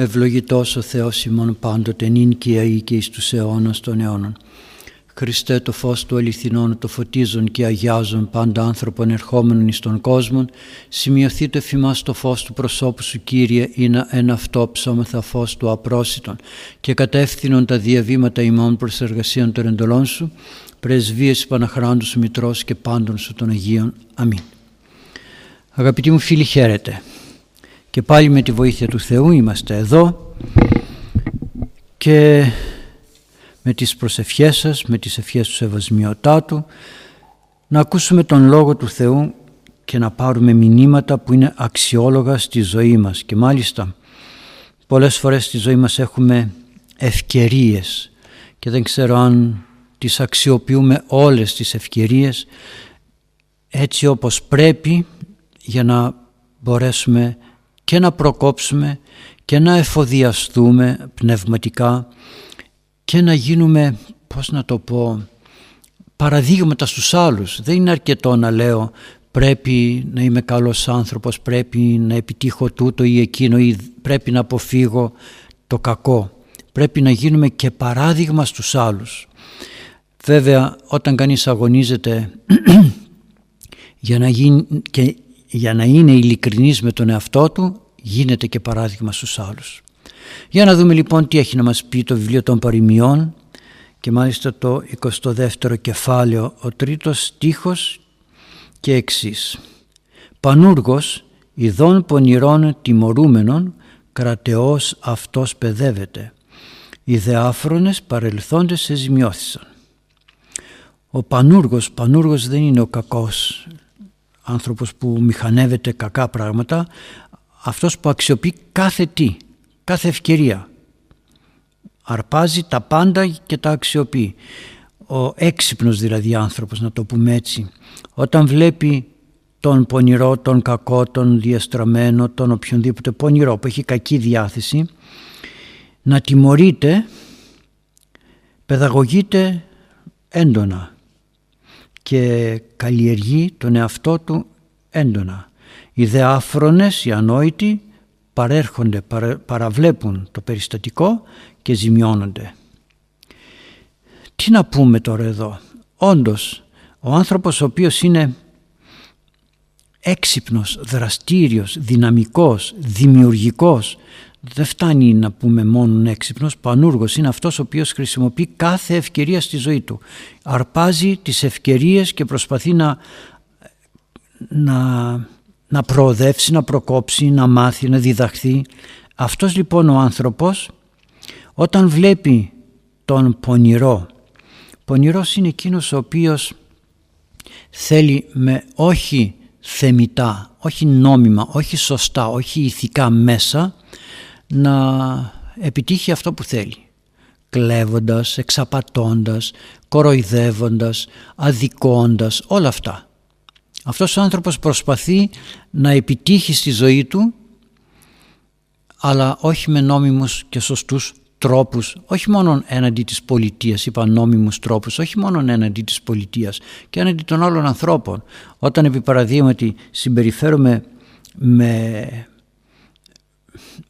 Ευλογητός ο Θεός ημών πάντοτε, νυν και αεί και εις τους αιώνας των αιώνων. Χριστέ, το φως του αληθινών, το φωτίζον και αγιάζον πάντα άνθρωπον ερχόμενον εις τον κόσμο, σημειωθεί το εφημάς το φως του προσώπου σου, Κύριε, είναι εν αυτό ψώμεθα φως του απρόσιτον, και κατεύθυνον τα διαβήματα ημών προς εργασίαν των εντολών σου, πρεσβείες Παναχράντου σου Μητρός και πάντων σου των Αγίων. Αμήν. Αγαπητοί μου φίλοι, χαίρετε. Και πάλι με τη βοήθεια του Θεού είμαστε εδώ και με τις προσευχές σας, με τις ευχές του Σεβασμιωτάτου, να ακούσουμε τον Λόγο του Θεού και να πάρουμε μηνύματα που είναι αξιόλογα στη ζωή μας. Και μάλιστα πολλές φορές στη ζωή μας έχουμε ευκαιρίες και δεν ξέρω αν τις αξιοποιούμε όλες τις ευκαιρίες έτσι όπως πρέπει, για να μπορέσουμε και να προκόψουμε και να εφοδιαστούμε πνευματικά και να γίνουμε, πώς να το πω, παραδείγματα στους άλλους. Δεν είναι αρκετό να λέω πρέπει να είμαι καλός άνθρωπος, πρέπει να επιτύχω τούτο ή εκείνο ή πρέπει να αποφύγω το κακό. Πρέπει να γίνουμε και παράδειγμα στους άλλους. Βέβαια, όταν κανείς αγωνίζεται για να γίνει και για να είναι ειλικρινής με τον εαυτό του, γίνεται και παράδειγμα στους άλλους. Για να δούμε λοιπόν τι έχει να μας πει το βιβλίο των παροιμιών, και μάλιστα το 22ο κεφάλαιο, ο τρίτος στίχος και εξής. «Πανούργος ειδών πονηρών τιμωρούμενων, κρατεός αυτός παιδεύεται. Οι δεάφρονες παρελθόντες σε ζημιώθησαν». Ο πανούργος δεν είναι ο κακός άνθρωπος που μηχανεύεται κακά πράγματα, αυτός που αξιοποιεί κάθε τι, κάθε ευκαιρία. Αρπάζει τα πάντα και τα αξιοποιεί. Ο έξυπνος δηλαδή άνθρωπος, να το πούμε έτσι, όταν βλέπει τον πονηρό, τον κακό, τον διαστραμμένο, τον οποιονδήποτε πονηρό που έχει κακή διάθεση, να τιμωρείται, παιδαγωγείται έντονα και καλλιεργεί τον εαυτό του έντονα. Οι δεάφρονες, οι ανόητοι, παρέρχονται, παραβλέπουν το περιστατικό και ζημιώνονται. Τι να πούμε τώρα εδώ? Όντως, ο άνθρωπος ο οποίος είναι έξυπνος, δραστήριος, δυναμικός, δημιουργικός, δεν φτάνει να πούμε μόνο έξυπνος, πανούργος είναι αυτός ο οποίος χρησιμοποιεί κάθε ευκαιρία στη ζωή του. Αρπάζει τις ευκαιρίες και προσπαθεί να προοδεύσει, να προκόψει, να μάθει, να διδαχθεί. Αυτός λοιπόν ο άνθρωπος, όταν βλέπει τον πονηρό, πονηρός είναι εκείνος ο οποίος θέλει με όχι θεμητά, όχι νόμιμα, όχι σωστά, όχι ηθικά μέσα, να επιτύχει αυτό που θέλει, κλέβοντας, εξαπατώντας, κοροϊδεύοντας, αδικώντας, όλα αυτά. Αυτός ο άνθρωπος προσπαθεί να επιτύχει στη ζωή του, αλλά όχι με νόμιμους και σωστούς τρόπους, όχι μόνο έναντι της πολιτείας, είπα νόμιμους τρόπους, όχι μόνο έναντι της πολιτείας και έναντι των άλλων ανθρώπων. Όταν επί παραδείγματι συμπεριφέρομαι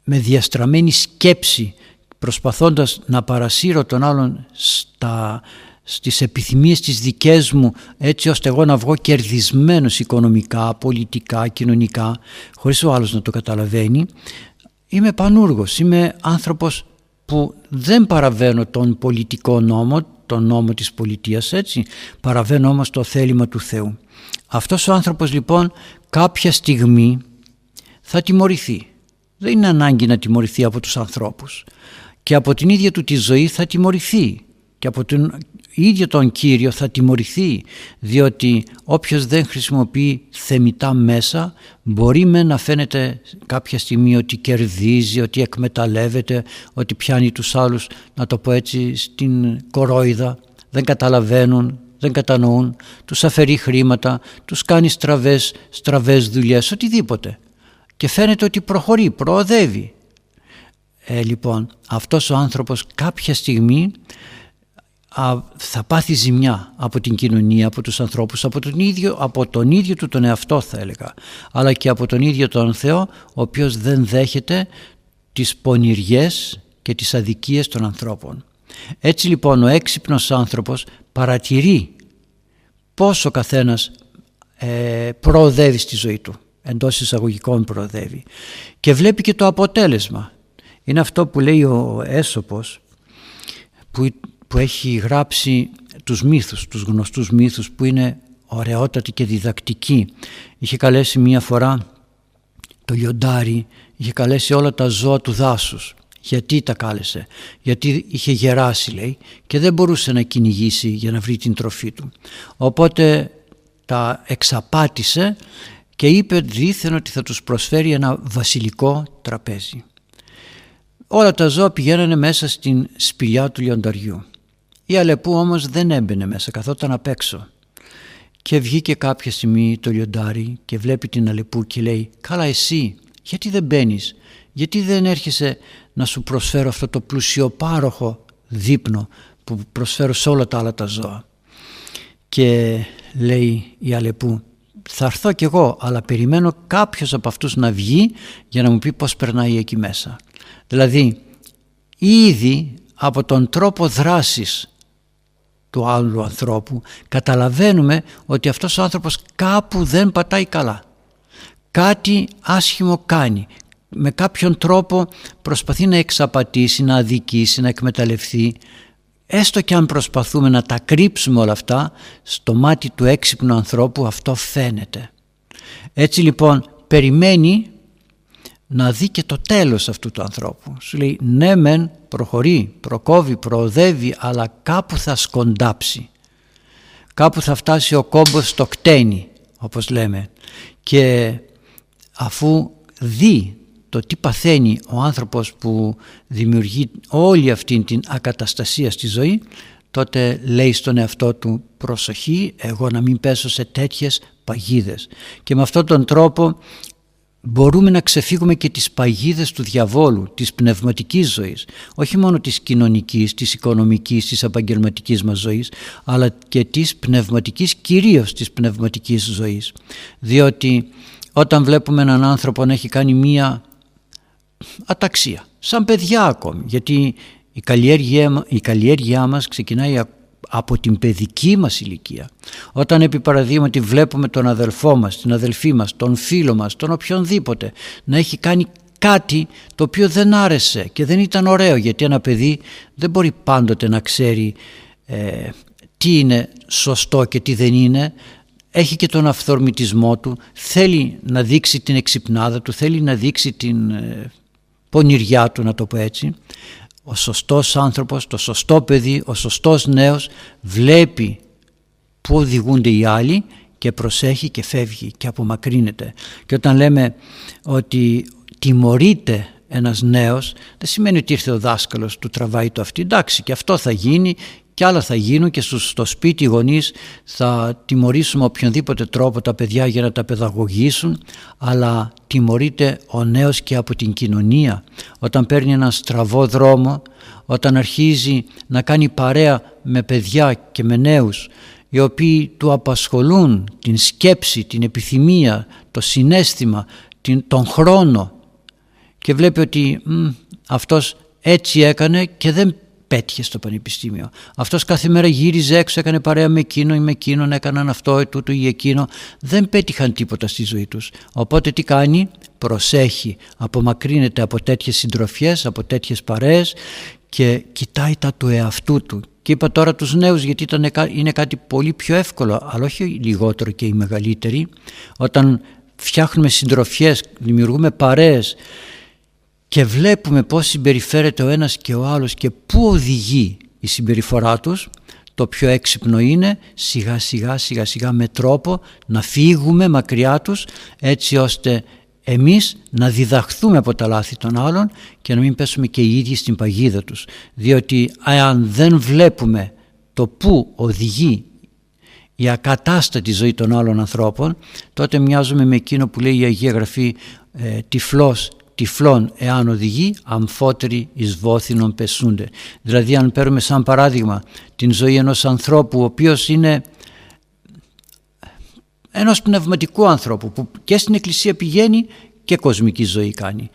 με διαστραμμένη σκέψη, προσπαθώντας να παρασύρω τον άλλον στις επιθυμίες τις δικές μου, έτσι ώστε εγώ να βγω κερδισμένος οικονομικά, πολιτικά, κοινωνικά, χωρίς ο άλλος να το καταλαβαίνει, είμαι πανούργος, είμαι άνθρωπος που δεν παραβαίνω τον πολιτικό νόμο, τον νόμο της πολιτείας, έτσι, παραβαίνω όμως το θέλημα του Θεού. Αυτός ο άνθρωπος λοιπόν κάποια στιγμή θα τιμωρηθεί. Δεν είναι ανάγκη να τιμωρηθεί από τους ανθρώπους. Και από την ίδια του τη ζωή θα τιμωρηθεί. Και από τον ίδιο τον Κύριο θα τιμωρηθεί. Διότι όποιος δεν χρησιμοποιεί θεμητά μέσα, μπορεί με να φαίνεται κάποια στιγμή ότι κερδίζει, ότι εκμεταλλεύεται, ότι πιάνει τους άλλους, να το πω έτσι, στην κορόιδα. Δεν καταλαβαίνουν, δεν κατανοούν. Τους αφαιρεί χρήματα, τους κάνει στραβές δουλειές, οτιδήποτε. Και φαίνεται ότι προχωρεί, προοδεύει. Λοιπόν, αυτός ο άνθρωπος κάποια στιγμή θα πάθει ζημιά από την κοινωνία, από τους ανθρώπους, από τον ίδιο του τον εαυτό θα έλεγα, αλλά και από τον ίδιο τον Θεό, ο οποίος δεν δέχεται τις πονηριές και τις αδικίες των ανθρώπων. Έτσι λοιπόν ο έξυπνος άνθρωπος παρατηρεί πώς ο καθένας προοδεύει στη ζωή του, εντός εισαγωγικών προοδεύει, και βλέπει και το αποτέλεσμα. Είναι αυτό που λέει ο Έσωπος που έχει γράψει τους μύθους, τους γνωστούς μύθους, που είναι ωραιότατοι και διδακτικοί. Είχε καλέσει μία φορά το λιοντάρι, είχε καλέσει όλα τα ζώα του δάσους. Γιατί τα κάλεσε? Γιατί είχε γεράσει, λέει, και δεν μπορούσε να κυνηγήσει για να βρει την τροφή του. Οπότε τα εξαπάτησε και είπε δήθεν ότι θα τους προσφέρει ένα βασιλικό τραπέζι. Όλα τα ζώα πηγαίνανε μέσα στην σπηλιά του λιονταριού. Η Αλεπού όμως δεν έμπαινε μέσα, καθόταν απ' έξω. Και βγήκε κάποια στιγμή το λιοντάρι και βλέπει την Αλεπού και λέει: «Καλά, εσύ γιατί δεν μπαίνεις, γιατί δεν έρχεσαι να σου προσφέρω αυτό το πλουσιοπάροχο δείπνο που προσφέρω σε όλα τα άλλα τα ζώα?» Και λέει η Αλεπού: «Θα έρθω κι εγώ, αλλά περιμένω κάποιος από αυτούς να βγει για να μου πει πώς περνάει εκεί μέσα». Δηλαδή ήδη από τον τρόπο δράσης του άλλου ανθρώπου καταλαβαίνουμε ότι αυτός ο άνθρωπος κάπου δεν πατάει καλά. Κάτι άσχημο κάνει. Με κάποιον τρόπο προσπαθεί να εξαπατήσει, να αδικήσει, να εκμεταλλευτεί. Έστω και αν προσπαθούμε να τα κρύψουμε όλα αυτά, στο μάτι του έξυπνου ανθρώπου αυτό φαίνεται. Έτσι λοιπόν περιμένει να δει και το τέλος αυτού του ανθρώπου. Σου λέει: ναι μεν προχωρεί, προκόβει, προοδεύει, αλλά κάπου θα σκοντάψει. Κάπου θα φτάσει ο κόμπος στο κτένι, όπως λέμε. Και αφού δει το τι παθαίνει ο άνθρωπος που δημιουργεί όλη αυτή την ακαταστασία στη ζωή, τότε λέει στον εαυτό του: προσοχή, εγώ να μην πέσω σε τέτοιες παγίδες. Και με αυτόν τον τρόπο μπορούμε να ξεφύγουμε και τις παγίδες του διαβόλου, της πνευματικής ζωής, όχι μόνο της κοινωνικής, της οικονομικής, της επαγγελματικής μας ζωής, αλλά και της πνευματικής, κυρίως της πνευματικής ζωής. Διότι όταν βλέπουμε έναν άνθρωπο να έχει κάνει μία αταξία, σαν παιδιά ακόμη, γιατί η καλλιέργειά μας ξεκινάει από την παιδική μας ηλικία. Όταν επί παραδείγματι βλέπουμε τον αδελφό μας, την αδελφή μας, τον φίλο μας, τον οποιονδήποτε να έχει κάνει κάτι το οποίο δεν άρεσε και δεν ήταν ωραίο, γιατί ένα παιδί δεν μπορεί πάντοτε να ξέρει τι είναι σωστό και τι δεν είναι. Έχει και τον αυθορμητισμό του, θέλει να δείξει την εξυπνάδα του, θέλει να δείξει την πονηριά του, να το πω έτσι. Ο σωστός άνθρωπος, το σωστό παιδί, ο σωστός νέος βλέπει που οδηγούνται οι άλλοι και προσέχει και φεύγει και απομακρύνεται. Και όταν λέμε ότι τιμωρείται ένας νέος, δεν σημαίνει ότι ήρθε ο δάσκαλος, του τραβάει το αυτί. Εντάξει, και αυτό θα γίνει και άλλα θα γίνουν, και στο σπίτι οι γονείς θα τιμωρήσουμε οποιονδήποτε τρόπο τα παιδιά για να τα παιδαγωγήσουν, αλλά τιμωρείται ο νέος και από την κοινωνία. Όταν παίρνει έναν στραβό δρόμο, όταν αρχίζει να κάνει παρέα με παιδιά και με νέους οι οποίοι του απασχολούν την σκέψη, την επιθυμία, το συναίσθημα, τον χρόνο, και βλέπει ότι αυτός έτσι έκανε και δεν πέτυχε στο πανεπιστήμιο. Αυτός κάθε μέρα γύριζε έξω, έκανε παρέα με εκείνο ή με εκείνον, έκαναν αυτό ή τούτο ή εκείνο. Δεν πέτυχαν τίποτα στη ζωή τους. Οπότε τι κάνει? Προσέχει, απομακρύνεται από τέτοιες συντροφιές, από τέτοιες παρέες και κοιτάει τα του εαυτού του. Και είπα τώρα τους νέους γιατί είναι κάτι πολύ πιο εύκολο, αλλά όχι λιγότερο και οι μεγαλύτεροι. Όταν φτιάχνουμε συντροφιές, δημιουργούμε παρέες και βλέπουμε πώς συμπεριφέρεται ο ένας και ο άλλος και πού οδηγεί η συμπεριφορά τους, το πιο έξυπνο είναι σιγά σιγά με τρόπο να φύγουμε μακριά τους, έτσι ώστε εμείς να διδαχθούμε από τα λάθη των άλλων και να μην πέσουμε και οι ίδιοι στην παγίδα τους. Διότι αν δεν βλέπουμε το πού οδηγεί η ακατάστατη ζωή των άλλων ανθρώπων, τότε μοιάζουμε με εκείνο που λέει η Αγία Γραφή: τυφλών εάν οδηγεί, αμφότεροι εις βόθηνον πεσούνται. Δηλαδή αν παίρνουμε σαν παράδειγμα την ζωή ενός ανθρώπου, ο οποίος είναι ενός πνευματικού ανθρώπου που και στην εκκλησία πηγαίνει και κοσμική ζωή κάνει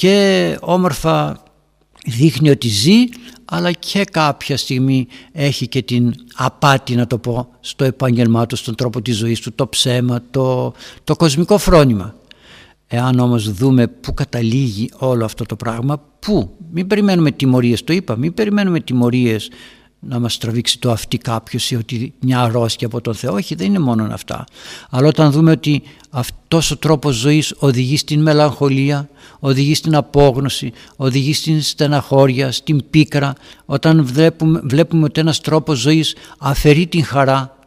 και όμορφα δείχνει ότι ζει, αλλά και κάποια στιγμή έχει και την απάτη, να το πω, στο επάγγελμά του, στον τρόπο της ζωής του, το ψέμα, το κοσμικό φρόνημα. Εάν όμως δούμε πού καταλήγει όλο αυτό το πράγμα, πού, μην περιμένουμε τιμωρίες, το είπα, μην περιμένουμε τιμωρίες να μας τραβήξει το αυτί κάποιος ή ότι μια αρρώστια από τον Θεό, όχι, δεν είναι μόνο αυτά. Αλλά όταν δούμε ότι αυτός ο τρόπος ζωής οδηγεί στην μελαγχολία, οδηγεί στην απόγνωση, οδηγεί στην στεναχώρια, στην πίκρα, όταν βλέπουμε ότι ένας τρόπος ζωής αφαιρεί την χαρά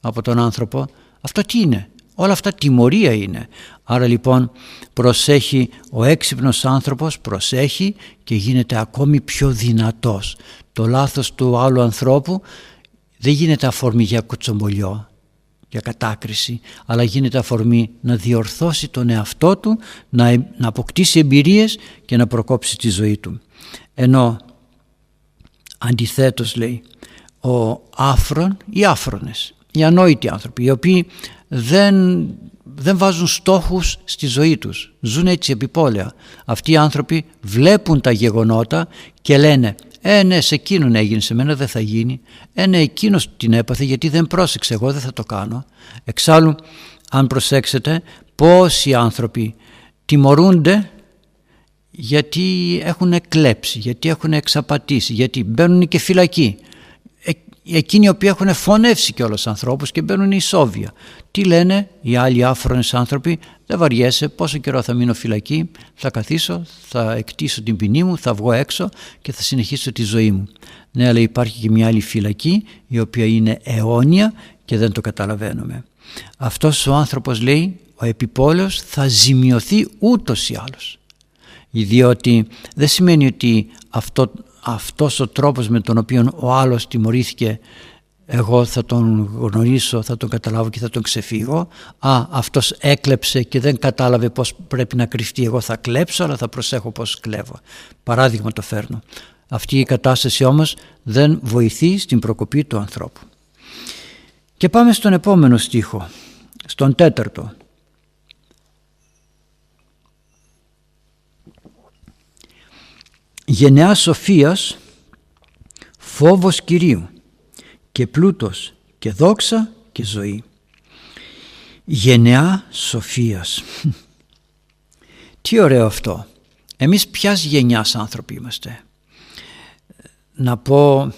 από τον άνθρωπο, αυτό τι είναι? Όλα αυτά τιμωρία είναι. Άρα λοιπόν προσέχει ο έξυπνος άνθρωπος, προσέχει και γίνεται ακόμη πιο δυνατός. Το λάθος του άλλου ανθρώπου δεν γίνεται αφορμή για κουτσομπολιό, για κατάκριση, αλλά γίνεται αφορμή να διορθώσει τον εαυτό του, να αποκτήσει εμπειρίες και να προκόψει τη ζωή του. Ενώ αντιθέτως, λέει, ο άφρον, οι άφρονες, οι ανόητοι άνθρωποι, οι οποίοι δεν βάζουν στόχους στη ζωή τους, ζουν έτσι επιπόλαια. Αυτοί οι άνθρωποι βλέπουν τα γεγονότα και λένε ναι, σε εκείνον έγινε, σε μένα δεν θα γίνει. Ναι, εκείνος την έπαθε γιατί δεν πρόσεξε, εγώ δεν θα το κάνω. Εξάλλου, αν προσέξετε, πόσοι άνθρωποι τιμωρούνται γιατί έχουν κλέψει, γιατί έχουν εξαπατήσει, γιατί μπαίνουν και φυλακοί. Εκείνοι οι οποίοι έχουν φωνεύσει κιόλας ανθρώπους και μπαίνουν ισόβια. Τι λένε οι άλλοι άφρονες άνθρωποι? Δεν βαριέσαι, πόσο καιρό θα μείνω φυλακή, θα καθίσω, θα εκτίσω την ποινή μου, θα βγω έξω και θα συνεχίσω τη ζωή μου. Ναι, αλλά υπάρχει και μια άλλη φυλακή η οποία είναι αιώνια και δεν το καταλαβαίνουμε. Αυτός ο άνθρωπος, λέει, ο επιπόλαιος θα ζημιωθεί ούτως ή άλλως. Διότι δεν σημαίνει ότι αυτός ο τρόπος με τον οποίο ο άλλος τιμωρήθηκε εγώ θα τον γνωρίσω, θα τον καταλάβω και θα τον ξεφύγω. Αυτός έκλεψε και δεν κατάλαβε πώς πρέπει να κρυφτεί, εγώ θα κλέψω αλλά θα προσέχω πώς κλέβω. Παράδειγμα το φέρνω. Αυτή η κατάσταση όμως δεν βοηθεί στην προκοπή του ανθρώπου. Και πάμε στον επόμενο στίχο, στον 4. Γενεά σοφίας, φόβος Κυρίου, και πλούτος και δόξα και ζωή. Γενεά σοφίας. Τι ωραίο αυτό. Εμείς ποιας γενιάς άνθρωποι είμαστε? Να πω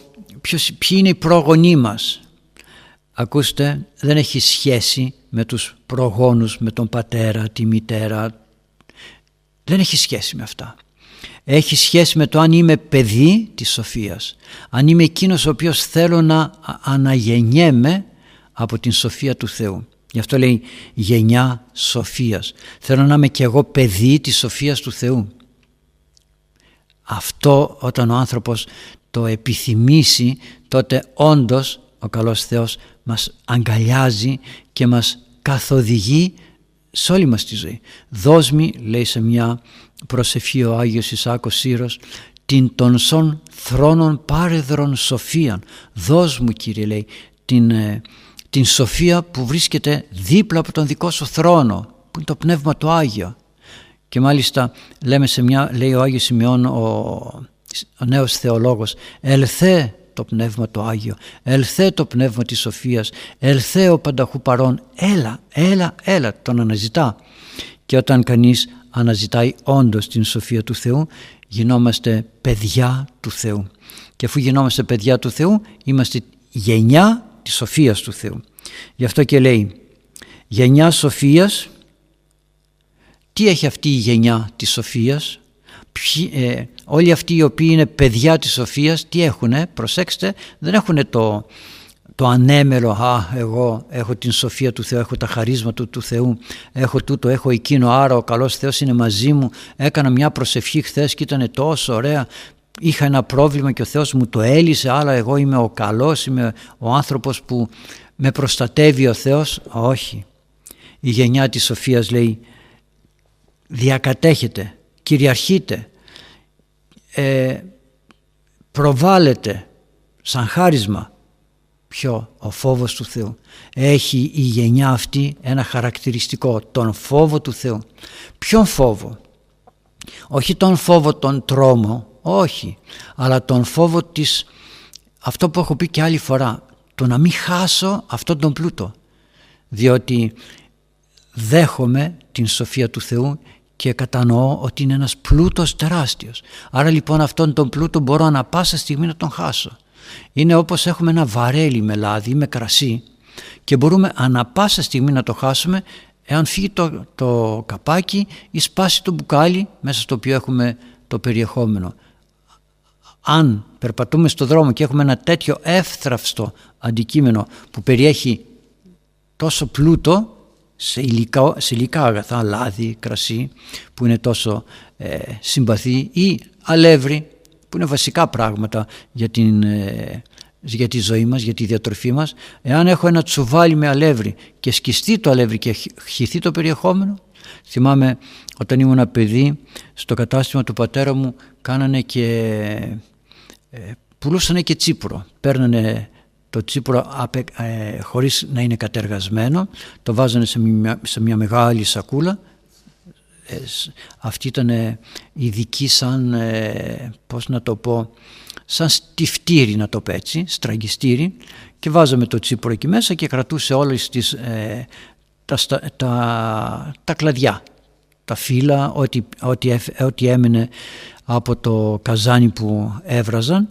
ποιοι είναι οι προγονείς μας. Ακούστε, δεν έχει σχέση με τους προγόνους, με τον πατέρα, τη μητέρα. Δεν έχει σχέση με αυτά. Έχει σχέση με το αν είμαι παιδί της σοφίας, αν είμαι εκείνος ο οποίος θέλω να αναγεννιέμαι από την σοφία του Θεού. Γι' αυτό λέει γενιά σοφίας. Θέλω να είμαι και εγώ παιδί της σοφίας του Θεού. Αυτό όταν ο άνθρωπος το επιθυμήσει, τότε όντως ο καλός Θεός μας αγκαλιάζει και μας καθοδηγεί σε όλη μας τη ζωή. Δώσμη, λέει σε μια προσευχή ο Άγιος Ισάκος Σύρος, την των σών θρόνων πάρεδρον σοφίαν. Δώσ' μου, Κύριε, λέει, την σοφία που βρίσκεται δίπλα από τον δικό σου θρόνο, που είναι το Πνεύμα το Άγιο. Και μάλιστα λέμε σε μια, λέει ο Άγιος Σημειών, ο νέος θεολόγος, «Ελθέ το Πνεύμα το Άγιο, ελθέ το Πνεύμα της σοφίας, ελθέ ο πανταχού παρών, έλα, έλα, έλα», τον αναζητά. Και όταν κανείς αναζητάει όντως την σοφία του Θεού, γινόμαστε παιδιά του Θεού. Και αφού γινόμαστε παιδιά του Θεού, είμαστε γενιά της σοφίας του Θεού. Γι' αυτό και λέει γενιά σοφίας. Τι έχει αυτή η γενιά της σοφίας? Όλοι αυτοί οι οποίοι είναι παιδιά της σοφίας τι έχουνε? Προσέξτε, δεν έχουνε το ανέμελο εγώ έχω την σοφία του Θεού, έχω τα χαρίσματα του Θεού, έχω τούτο, έχω εκείνο, άρα ο καλός Θεός είναι μαζί μου, έκανα μια προσευχή χθες και ήταν τόσο ωραία, είχα ένα πρόβλημα και ο Θεός μου το έλυσε, αλλά εγώ είμαι ο καλός, είμαι ο άνθρωπος που με προστατεύει ο Θεός. Όχι, η γενιά της σοφίας, λέει, διακατέχεται, κυριαρχείται, προβάλλεται σαν χάρισμα. Ποιο? Ο φόβος του Θεού. Έχει η γενιά αυτή ένα χαρακτηριστικό, τον φόβο του Θεού. Ποιον φόβο? όχι τον φόβο, τον τρόμο, όχι, αλλά τον φόβο της, αυτό που έχω πει και άλλη φορά, το να μην χάσω αυτόν τον πλούτο, διότι δέχομαι την σοφία του Θεού και κατανοώ ότι είναι ένας πλούτος τεράστιος. Άρα λοιπόν αυτόν τον πλούτο μπορώ ανά πάσα στιγμή να τον χάσω. Είναι όπως έχουμε ένα βαρέλι με λάδι ή με κρασί και μπορούμε ανά πάσα στιγμή να το χάσουμε εάν φύγει το καπάκι ή σπάσει το μπουκάλι μέσα στο οποίο έχουμε το περιεχόμενο. Αν περπατούμε στο δρόμο και έχουμε ένα τέτοιο εύθραυστο αντικείμενο που περιέχει τόσο πλούτο σε υλικά αγαθά, λάδι, κρασί που είναι τόσο συμπαθή, ή αλεύρι που είναι βασικά πράγματα για τη ζωή μας, για τη διατροφή μας. Εάν έχω ένα τσουβάλι με αλεύρι και σκιστεί το αλεύρι και χυθεί το περιεχόμενο, θυμάμαι όταν ήμουν ένα παιδί στο κατάστημα του πατέρα μου κάνανε και πουλούσανε και τσίπουρο, παίρνανε το τσίπουρο χωρίς να είναι κατεργασμένο, το βάζανε σε μια μεγάλη σακούλα. Αυτή ήταν ειδική σαν, πώς να το πω, σαν στιφτήρι, να το πω έτσι, στραγγιστήρι, και βάζαμε το τσίπουρο εκεί μέσα και κρατούσε όλες τις, τα κλαδιά, τα φύλλα, ό,τι έμεινε από το καζάνι που έβραζαν,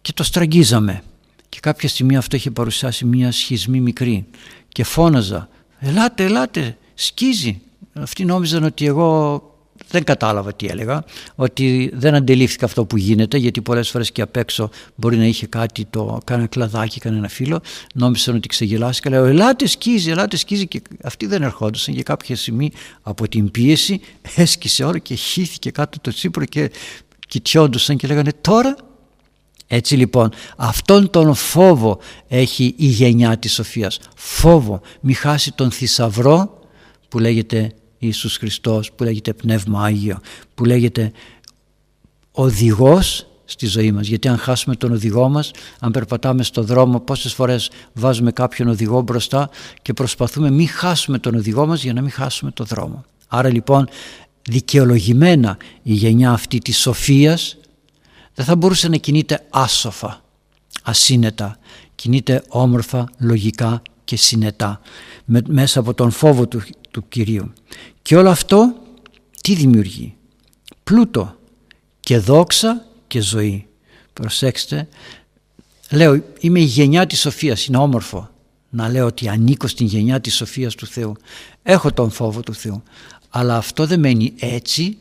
και το στραγγίζαμε. Και κάποια στιγμή αυτό είχε παρουσιάσει μια σχισμή μικρή και φώναζα «Ελάτε, ελάτε, σκίζει». Αυτοί νόμιζαν ότι εγώ δεν κατάλαβα τι έλεγα, ότι δεν αντιλήφθηκα αυτό που γίνεται, γιατί πολλές φορές και απ' έξω μπορεί να είχε κάτι, κάνα κλαδάκι, κανένα φύλλο. Νόμιζαν ότι ξεγελάστηκα, λέω «Ελάτε, σκίζει, ελάτε, σκίζει», και αυτοί δεν ερχόντουσαν, και κάποια στιγμή από την πίεση έσκησε όλο και χύθηκε κάτω το τσίπρο και κοιτιόντουσαν και λέγανε «Τώρα». Έτσι λοιπόν, αυτόν τον φόβο έχει η γενιά της σοφίας. Φόβο, μη χάσει τον θησαυρό που λέγεται Ιησούς Χριστός, που λέγεται Πνεύμα Άγιο, που λέγεται οδηγός στη ζωή μας. Γιατί αν χάσουμε τον οδηγό μας, αν περπατάμε στο δρόμο, πόσες φορές βάζουμε κάποιον οδηγό μπροστά και προσπαθούμε μη χάσουμε τον οδηγό μας για να μην χάσουμε τον δρόμο. Άρα λοιπόν, δικαιολογημένα η γενιά αυτή της σοφίας δεν θα μπορούσε να κινείται άσοφα, ασύνετα. Κινείται όμορφα, λογικά και συνετά, μέσα από τον φόβο του Κυρίου. Και όλο αυτό τι δημιουργεί? Πλούτο και δόξα και ζωή. Προσέξτε, λέω είμαι η γενιά της σοφίας, είναι όμορφο να λέω ότι ανήκω στην γενιά της σοφίας του Θεού. Έχω τον φόβο του Θεού, αλλά αυτό δεν μένει έτσι.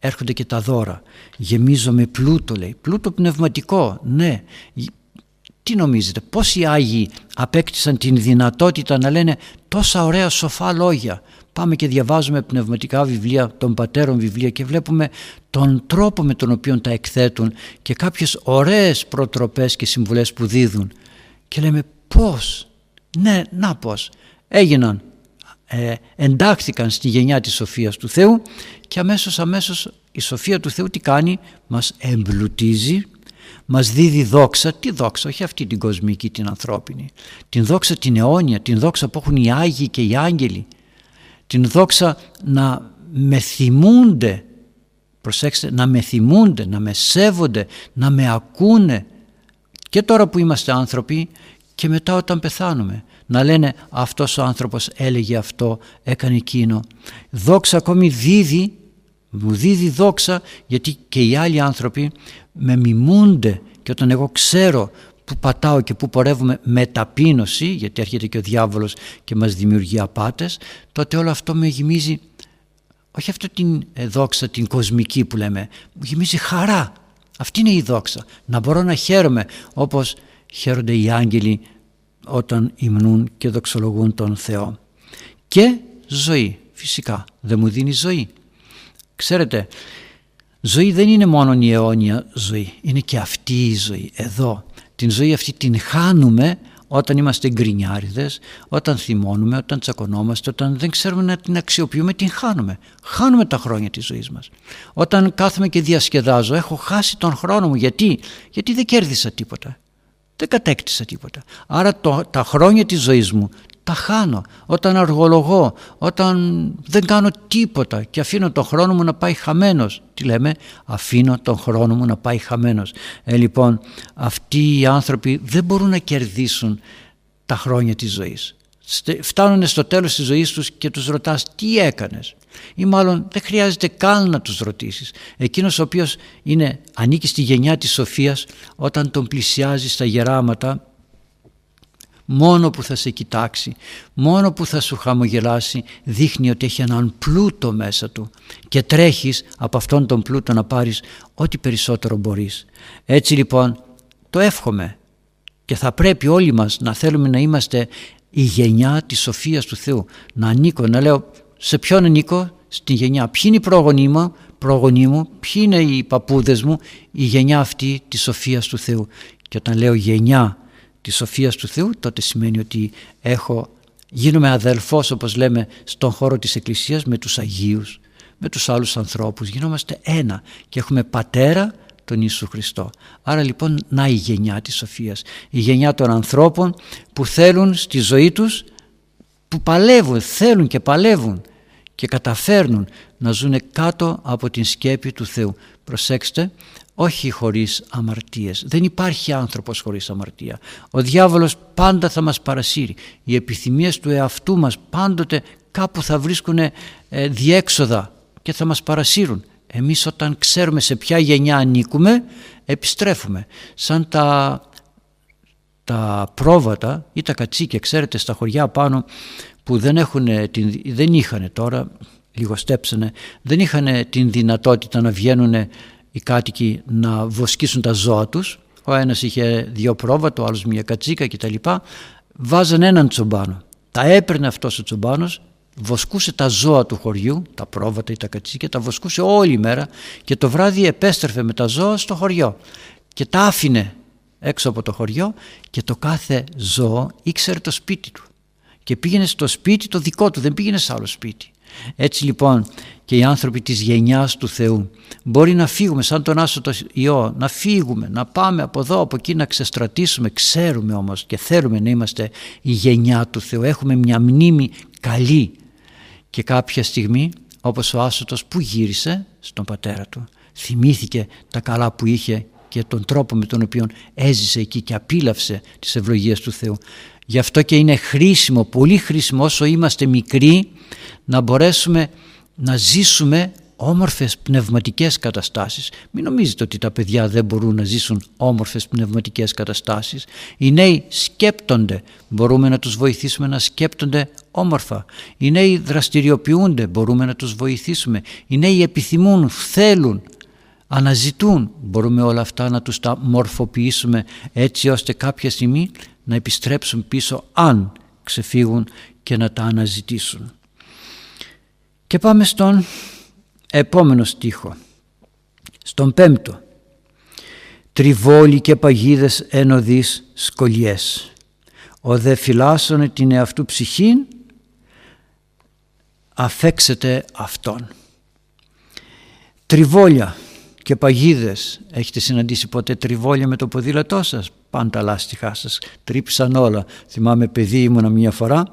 Έρχονται και τα δώρα. Γεμίζω με πλούτο, λέει. Πλούτο πνευματικό, ναι. Τι νομίζετε, πόσοι Άγιοι απέκτησαν την δυνατότητα να λένε τόσα ωραία σοφά λόγια? Πάμε και διαβάζουμε πνευματικά βιβλία, των πατέρων βιβλία, και βλέπουμε τον τρόπο με τον οποίο τα εκθέτουν και κάποιες ωραίες προτροπές και συμβουλές που δίδουν. Και λέμε πώς, ναι, να πώς. Έγιναν. Εντάχθηκαν στη γενιά της σοφίας του Θεού και αμέσως η σοφία του Θεού τι κάνει? Μας εμπλουτίζει, μας δίδει δόξα. Τι δόξα? Όχι αυτή την κοσμική, την ανθρώπινη, την δόξα την αιώνια, την δόξα που έχουν οι Άγιοι και οι Άγγελοι, την δόξα να με θυμούνται, προσέξτε, να με θυμούνται, να με σέβονται, να με ακούνε και τώρα που είμαστε άνθρωποι και μετά όταν πεθάνουμε. Να λένε αυτός ο άνθρωπος έλεγε αυτό, έκανε εκείνο. Δόξα ακόμη δίδει, μου δίδει δόξα, γιατί και οι άλλοι άνθρωποι με μιμούνται, και όταν εγώ ξέρω που πατάω και που πορεύομαι με ταπείνωση, γιατί έρχεται και ο διάβολος και μας δημιουργεί απάτες, τότε όλο αυτό με γεμίζει, όχι αυτή την δόξα την κοσμική που λέμε, μου γεμίζει χαρά. Αυτή είναι η δόξα, να μπορώ να χαίρομαι όπως χαίρονται οι άγγελοι όταν υμνούν και δοξολογούν τον Θεό. Και ζωή, φυσικά, δεν μου δίνει ζωή. Ξέρετε, ζωή δεν είναι μόνο η αιώνια ζωή, είναι και αυτή η ζωή εδώ. Την ζωή αυτή την χάνουμε όταν είμαστε γκρινιάριδες, όταν θυμώνουμε, όταν τσακωνόμαστε, όταν δεν ξέρουμε να την αξιοποιούμε, την χάνουμε. Χάνουμε τα χρόνια της ζωής μας. Όταν κάθομαι και διασκεδάζω, έχω χάσει τον χρόνο μου. Γιατί δεν κέρδισα τίποτα. Δεν κατέκτησα τίποτα. Άρα τα χρόνια της ζωής μου τα χάνω, όταν αργολογώ, όταν δεν κάνω τίποτα και αφήνω τον χρόνο μου να πάει χαμένος. Τι λέμε, αφήνω τον χρόνο μου να πάει χαμένος. Λοιπόν, αυτοί οι άνθρωποι δεν μπορούν να κερδίσουν τα χρόνια της ζωής. Φτάνουν στο τέλος της ζωής τους και τους ρωτάς τι έκανες, ή μάλλον δεν χρειάζεται καν να τους ρωτήσεις. Εκείνος ο οποίος ανήκει στη γενιά της σοφίας, όταν τον πλησιάζει στα γεράματα, μόνο που θα σε κοιτάξει, μόνο που θα σου χαμογελάσει, δείχνει ότι έχει έναν πλούτο μέσα του και τρέχεις από αυτόν τον πλούτο να πάρεις ό,τι περισσότερο μπορείς. Έτσι λοιπόν το εύχομαι, και θα πρέπει όλοι μας να θέλουμε να είμαστε η γενιά της σοφίας του Θεού, να ανήκω, να λέω σε ποιον ανήκω, στη γενιά, ποιοι είναι οι προγονείς μου, ποιοι είναι οι παππούδες μου, η γενιά αυτή της σοφίας του Θεού. Και όταν λέω γενιά της σοφίας του Θεού, τότε σημαίνει ότι γίνομαι αδελφός, όπως λέμε, στον χώρο της Εκκλησίας με τους Αγίους, με τους άλλους ανθρώπους, γινόμαστε ένα και έχουμε πατέρα τον Ιησού Χριστό. Άρα λοιπόν, να η γενιά της σοφίας, η γενιά των ανθρώπων που θέλουν στη ζωή τους, που παλεύουν, θέλουν και παλεύουν και καταφέρνουν να ζουν κάτω από την σκέπη του Θεού. Προσέξτε, όχι χωρίς αμαρτίες. Δεν υπάρχει άνθρωπος χωρίς αμαρτία. Ο διάβολος πάντα θα μας παρασύρει. Οι επιθυμίες του εαυτού μας πάντοτε κάπου θα βρίσκουν διέξοδα και θα μας παρασύρουν. Εμείς όταν ξέρουμε σε ποια γενιά ανήκουμε, επιστρέφουμε. Σαν τα πρόβατα ή τα κατσίκια, ξέρετε, στα χωριά πάνω που δεν είχαν τώρα, λιγοστέψανε, δεν είχαν την δυνατότητα να βγαίνουν οι κάτοικοι να βοσκήσουν τα ζώα τους. Ο ένας είχε 2 πρόβατα, ο άλλος μια κατσίκα κτλ. Βάζανε έναν τσομπάνο. Τα έπαιρνε αυτός ο τσομπάνος, βοσκούσε τα ζώα του χωριού, τα πρόβατα ή τα κατσίκια, τα βοσκούσε όλη η μέρα και το βράδυ επέστρεφε με τα ζώα στο χωριό και τα άφηνε έξω από το χωριό, και το κάθε ζώο ήξερε το σπίτι του και πήγαινε στο σπίτι το δικό του, δεν πήγαινε σε άλλο σπίτι. Έτσι λοιπόν και οι άνθρωποι της γενιάς του Θεού, μπορεί να φύγουμε σαν τον άσωτο ιό, να φύγουμε, να πάμε από εδώ από εκεί, να ξεστρατήσουμε, ξέρουμε όμως και θέλουμε να είμαστε η γενιά του Θεού, έχουμε μια μνήμη καλή. Και κάποια στιγμή, όπως ο άσωτος που γύρισε στον πατέρα του, θυμήθηκε τα καλά που είχε και τον τρόπο με τον οποίο έζησε εκεί και απίλαυσε τις ευλογίες του Θεού. Γι' αυτό και είναι χρήσιμο, πολύ χρήσιμο, όσο είμαστε μικροί, να μπορέσουμε να ζήσουμε όμορφες πνευματικές καταστάσεις. Μην νομίζετε ότι τα παιδιά δεν μπορούν να ζήσουν όμορφες πνευματικές καταστάσεις. Οι νέοι σκέπτονται, μπορούμε να τους βοηθήσουμε να σκέπτονται όμορφα. Οι νέοι δραστηριοποιούνται, μπορούμε να τους βοηθήσουμε. Οι νέοι επιθυμούν, θέλουν, αναζητούν. Μπορούμε όλα αυτά να τους τα μορφοποιήσουμε έτσι ώστε κάποια στιγμή να επιστρέψουν πίσω, αν ξεφύγουν, και να τα αναζητήσουν. Και πάμε στον επόμενο στίχο, στον 5ο. «Τριβόλοι και παγίδες ενωδείς σκολιές. Ο δε φυλάσσονε την εαυτού ψυχήν, αφέξετε αυτόν». Τριβόλια και παγίδες. Έχετε συναντήσει ποτέ τριβόλια με το ποδήλατό σας? Πάνε τα λάστιχά σας, τρύπησαν όλα. Θυμάμαι παιδί ήμουνα μια φορά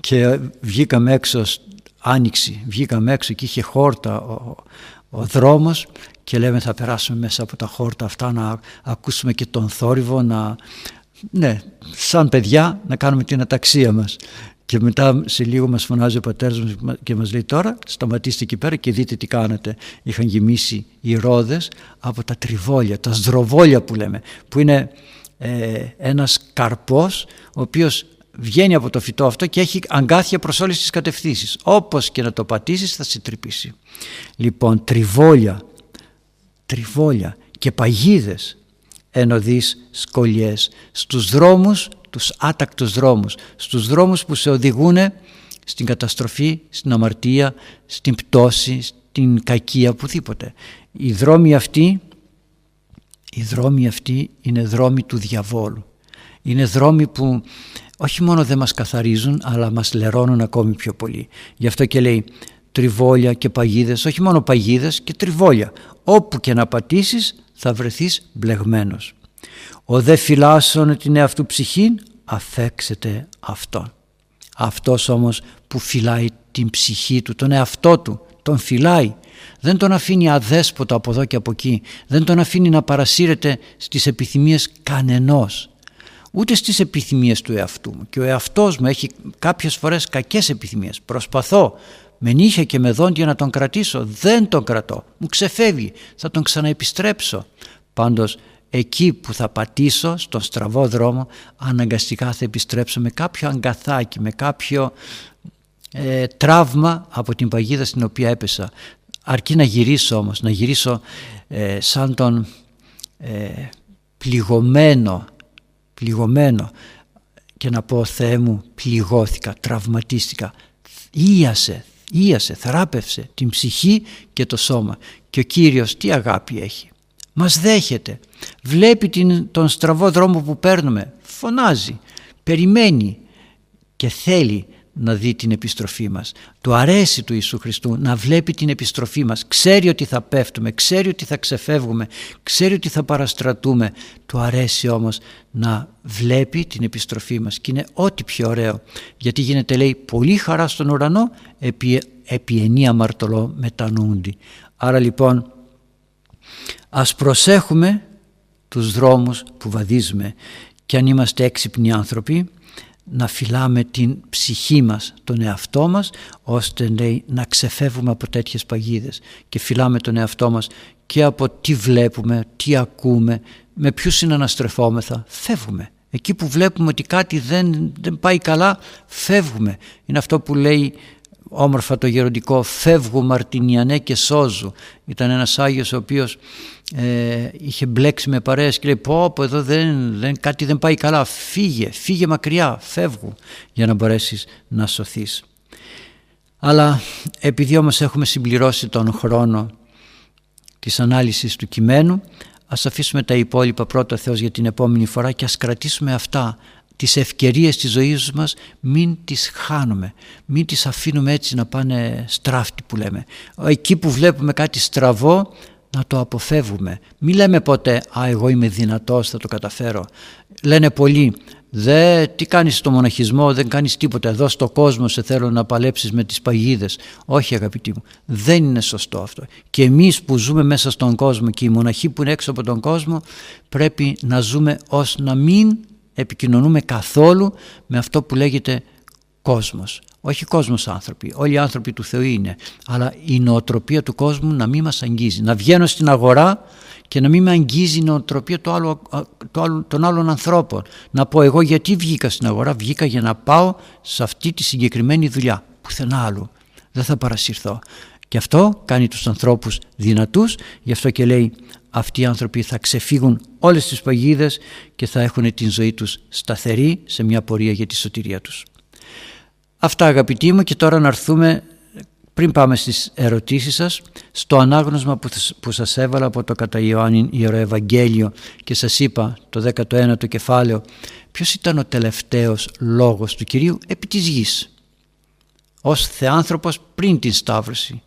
και βγήκαμε έξω, άνοιξη, βγήκαμε έξω και είχε χόρτα ο δρόμος και λέμε θα περάσουμε μέσα από τα χόρτα αυτά, να ακούσουμε και τον θόρυβο, σαν παιδιά να κάνουμε την αταξία μας. Και μετά σε λίγο μας φωνάζει ο πατέρας μας και μας λέει τώρα σταματήστε εκεί πέρα και δείτε τι κάνετε. Είχαν γεμίσει οι ρόδες από τα τριβόλια, τα σδροβόλια που λέμε, που είναι ένας καρπός ο οποίος βγαίνει από το φυτό αυτό και έχει αγκάθια προς όλες τις κατευθύνσεις. Όπως και να το πατήσεις θα σε τρυπήσει. Λοιπόν, τριβόλια και παγίδες ενωδείς σκολιές στους δρόμους, τους άτακτους δρόμους, στους δρόμους που σε οδηγούν στην καταστροφή, στην αμαρτία, στην πτώση, στην κακία, οπουδήποτε. Οι δρόμοι αυτοί είναι δρόμοι του διαβόλου. Είναι δρόμοι που όχι μόνο δεν μας καθαρίζουν, αλλά μας λερώνουν ακόμη πιο πολύ. Γι' αυτό και λέει τριβόλια και παγίδες, όχι μόνο παγίδες και τριβόλια. Όπου και να πατήσεις θα βρεθείς μπλεγμένος. «Ο δε φυλάσσον την εαυτού ψυχήν, αφέξετε αυτόν». Αυτός όμως που φυλάει την ψυχή του, τον εαυτό του, τον φυλάει. Δεν τον αφήνει αδέσποτα από εδώ και από εκεί. Δεν τον αφήνει να παρασύρεται στις επιθυμίες κανενός. Ούτε στις επιθυμίες του εαυτού μου. Και ο εαυτός μου έχει κάποιες φορές κακές επιθυμίες. Προσπαθώ με νύχια και με δόντια να τον κρατήσω. Δεν τον κρατώ. Μου ξεφεύγει. Θα τον ξαναεπιστρέψω. Πάντως εκεί που θα πατήσω στον στραβό δρόμο αναγκαστικά θα επιστρέψω με κάποιο αγκαθάκι, με κάποιο τραύμα από την παγίδα στην οποία έπεσα. Αρκεί να γυρίσω όμως, να γυρίσω σαν τον πληγωμένο και να πω «Θεέ μου, πληγώθηκα, τραυματίστηκα, ίασε, θεράπευσε την ψυχή και το σώμα». Και ο Κύριος τι αγάπη έχει. Μας δέχεται, βλέπει τον στραβό δρόμο που παίρνουμε, φωνάζει, περιμένει και θέλει να δει την επιστροφή μας. Του αρέσει του Ιησού Χριστού να βλέπει την επιστροφή μας. Ξέρει ότι θα πέφτουμε, ξέρει ότι θα ξεφεύγουμε, ξέρει ότι θα παραστρατούμε. Του αρέσει όμως να βλέπει την επιστροφή μας και είναι ό,τι πιο ωραίο. Γιατί γίνεται, λέει, πολύ χαρά στον ουρανό επί ενία αμαρτωλό μετανοούντι. Άρα λοιπόν ας προσέχουμε τους δρόμους που βαδίζουμε και αν είμαστε έξυπνοι άνθρωποι να φυλάμε την ψυχή μας, τον εαυτό μας, ώστε λέει, να ξεφεύγουμε από τέτοιες παγίδες. Και φυλάμε τον εαυτό μας και από τι βλέπουμε, τι ακούμε, με ποιους συναναστρεφόμεθα, φεύγουμε. Εκεί που βλέπουμε ότι κάτι δεν πάει καλά, φεύγουμε. Είναι αυτό που λέει όμορφα το γεροντικό «Φεύγου Μαρτινιανέ και σώζου». Ήταν ένας Άγιος ο οποίος είχε μπλέξει με παρέες και λέει «Πω εδώ κάτι δεν πάει καλά, φύγε μακριά, φεύγου για να μπορέσεις να σωθείς». Αλλά επειδή όμως έχουμε συμπληρώσει τον χρόνο της ανάλυσης του κειμένου, ας αφήσουμε τα υπόλοιπα πρώτα Θεός για την επόμενη φορά και ας κρατήσουμε αυτά. Τις ευκαιρίες της ζωής μας μην τις χάνουμε, μην τις αφήνουμε έτσι να πάνε στράφτη που λέμε. Εκεί που βλέπουμε κάτι στραβό να το αποφεύγουμε. Μην λέμε ποτέ «Α, εγώ είμαι δυνατός, θα το καταφέρω». Λένε πολλοί τι κάνεις στο μοναχισμό, δεν κάνεις τίποτα, εδώ στο κόσμο σε θέλω να παλέψεις με τις παγίδες. Όχι αγαπητοί μου, δεν είναι σωστό αυτό. Και εμείς που ζούμε μέσα στον κόσμο και οι μοναχοί που είναι έξω από τον κόσμο πρέπει να ζούμε ως να μην επικοινωνούμε καθόλου με αυτό που λέγεται κόσμος. Όχι κόσμος άνθρωποι, όλοι οι άνθρωποι του Θεού είναι, αλλά η νοοτροπία του κόσμου να μην μας αγγίζει. Να βγαίνω στην αγορά και να μην με αγγίζει η νοοτροπία των άλλων ανθρώπων. Να πω εγώ γιατί βγήκα στην αγορά, βγήκα για να πάω σε αυτή τη συγκεκριμένη δουλειά, πουθενά άλλου. Δεν θα παρασυρθώ. Και αυτό κάνει τους ανθρώπους δυνατούς, γι' αυτό και λέει αυτοί οι άνθρωποι θα ξεφύγουν όλες τις παγίδες και θα έχουν την ζωή τους σταθερή σε μια πορεία για τη σωτηρία τους. Αυτά αγαπητοί μου, και τώρα να έρθουμε πριν πάμε στις ερωτήσεις σας στο ανάγνωσμα που σας έβαλα από το κατά Ιωάννην Ιεροευαγγέλιο και σας είπα το 19ο κεφάλαιο ποιος ήταν ο τελευταίος λόγος του Κυρίου επί της γης ως θεάνθρωπος πριν την Σταύρωση,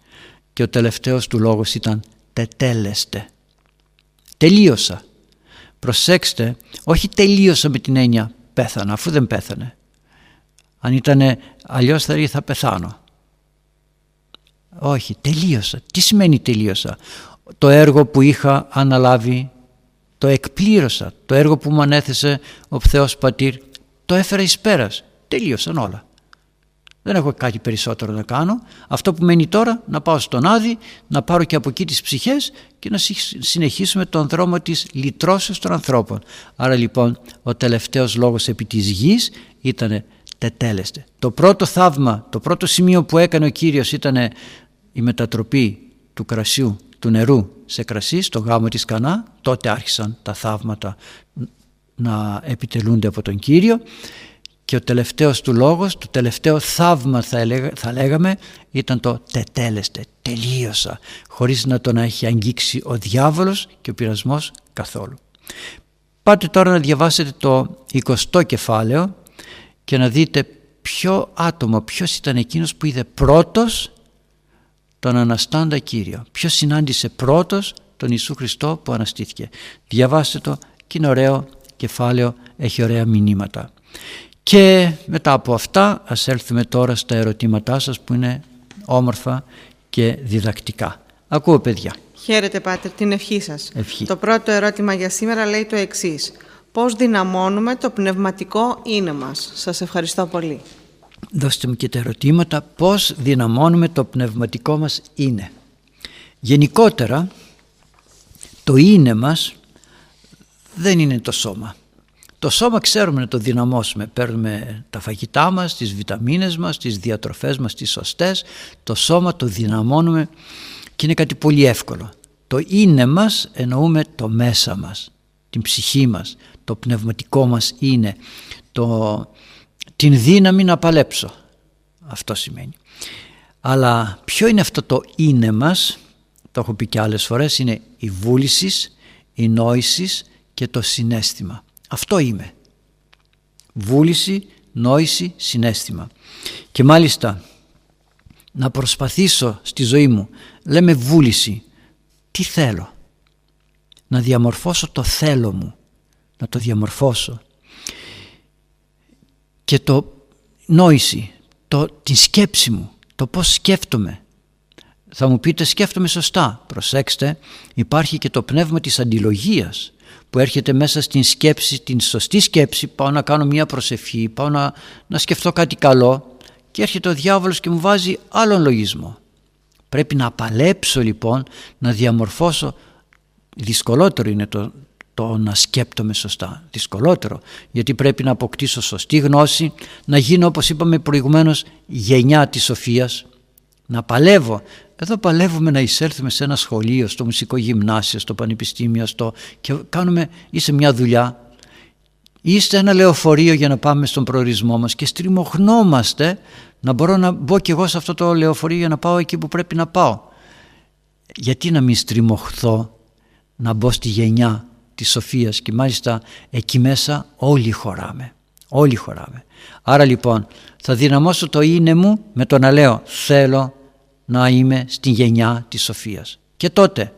και ο τελευταίος του λόγος ήταν «τετέλεστε». Τελείωσα. Προσέξτε, όχι τελείωσα με την έννοια πέθανα, αφού δεν πέθανε. Αν ήτανε αλλιώς θα λέει θα πεθάνω. Όχι, τελείωσα. Τι σημαίνει τελείωσα? Το έργο που είχα αναλάβει το εκπλήρωσα. Το έργο που μου ανέθεσε ο Θεός Πατήρ το έφερα εις πέρας. Τελείωσαν όλα. Δεν έχω κάτι περισσότερο να κάνω. Αυτό που μένει τώρα να πάω στον Άδη, να πάρω και από εκεί τις ψυχές και να συνεχίσουμε τον δρόμο της λυτρώσεως των ανθρώπων. Άρα λοιπόν ο τελευταίος λόγος επί της γης ήταν «τετέλεστε». Το πρώτο θαύμα, το πρώτο σημείο που έκανε ο Κύριος ήταν η μετατροπή του κρασιού, του νερού σε κρασί, στο γάμο της Κανά. Τότε άρχισαν τα θαύματα να επιτελούνται από τον Κύριο. Και ο τελευταίος του λόγος, το τελευταίο θαύμα θα λέγαμε, ήταν το «τετέλεστε», τελείωσα, χωρίς να τον έχει αγγίξει ο διάβολος και ο πειρασμός καθόλου. Πάτε τώρα να διαβάσετε το 20ο κεφάλαιο και να δείτε ποιος ήταν εκείνος που είδε πρώτος τον αναστάντα Κύριο. Ποιος συνάντησε πρώτος τον Ιησού Χριστό που αναστήθηκε. Διαβάστε το και είναι ωραίο κεφάλαιο, έχει ωραία μηνύματα. Και μετά από αυτά ας έλθουμε τώρα στα ερωτήματά σας που είναι όμορφα και διδακτικά. Ακούω, παιδιά. Χαίρετε, Πάτερ, την ευχή σας. Ευχή. Το πρώτο ερώτημα για σήμερα λέει το εξής. Πώς δυναμώνουμε το πνευματικό είναι μας? Σας ευχαριστώ πολύ. Δώστε μου και τα ερωτήματα. Πώς δυναμώνουμε το πνευματικό μας είναι? Γενικότερα, το είναι μας δεν είναι το σώμα. Το σώμα ξέρουμε να το δυναμώσουμε. Παίρνουμε τα φαγητά μας, τις βιταμίνες μας, τις διατροφές μας, τις σωστές. Το σώμα το δυναμώνουμε και είναι κάτι πολύ εύκολο. Το είναι μας εννοούμε το μέσα μας, την ψυχή μας, το πνευματικό μας είναι, την δύναμη να παλέψω. Αυτό σημαίνει. Αλλά ποιο είναι αυτό το είναι μας? Το έχω πει και άλλες φορές. Είναι η βούληση, η νόηση και το συναίσθημα. Αυτό είμαι. Βούληση, νόηση, συναίσθημα. Και μάλιστα να προσπαθήσω στη ζωή μου. Λέμε βούληση. Τι θέλω? Να διαμορφώσω το θέλω μου. Να το διαμορφώσω. Και το νόηση. Την σκέψη μου. Το πώς σκέφτομαι. Θα μου πείτε σκέφτομαι σωστά. Προσέξτε, υπάρχει και το πνεύμα της αντιλογίας που έρχεται μέσα στην σκέψη, την σωστή σκέψη. Πάω να κάνω μια προσευχή, πάω να σκεφτώ κάτι καλό και έρχεται ο διάβολος και μου βάζει άλλον λογισμό. Πρέπει να παλέψω λοιπόν, να διαμορφώσω. Δυσκολότερο είναι το να σκέπτομαι σωστά. Δυσκολότερο, γιατί πρέπει να αποκτήσω σωστή γνώση, να γίνω, όπως είπαμε προηγουμένως, γενιά της σοφίας. Να παλεύω. Εδώ παλεύουμε να εισέλθουμε σε ένα σχολείο, στο μουσικό γυμνάσιο, στο πανεπιστήμιο, και κάνουμε ή σε μια δουλειά ή σε ένα λεωφορείο για να πάμε στον προορισμό μας και στριμωχνόμαστε να μπορώ να μπω κι εγώ σε αυτό το λεωφορείο για να πάω εκεί που πρέπει να πάω. Γιατί να μην στριμωχθώ να μπω στη γενιά της σοφίας? Και μάλιστα εκεί μέσα όλοι χωράμε. Όλοι χωράμε. Άρα λοιπόν θα δυναμώσω το είναι μου με το να λέω θέλω να είμαι στη γενιά της σοφίας. Και τότε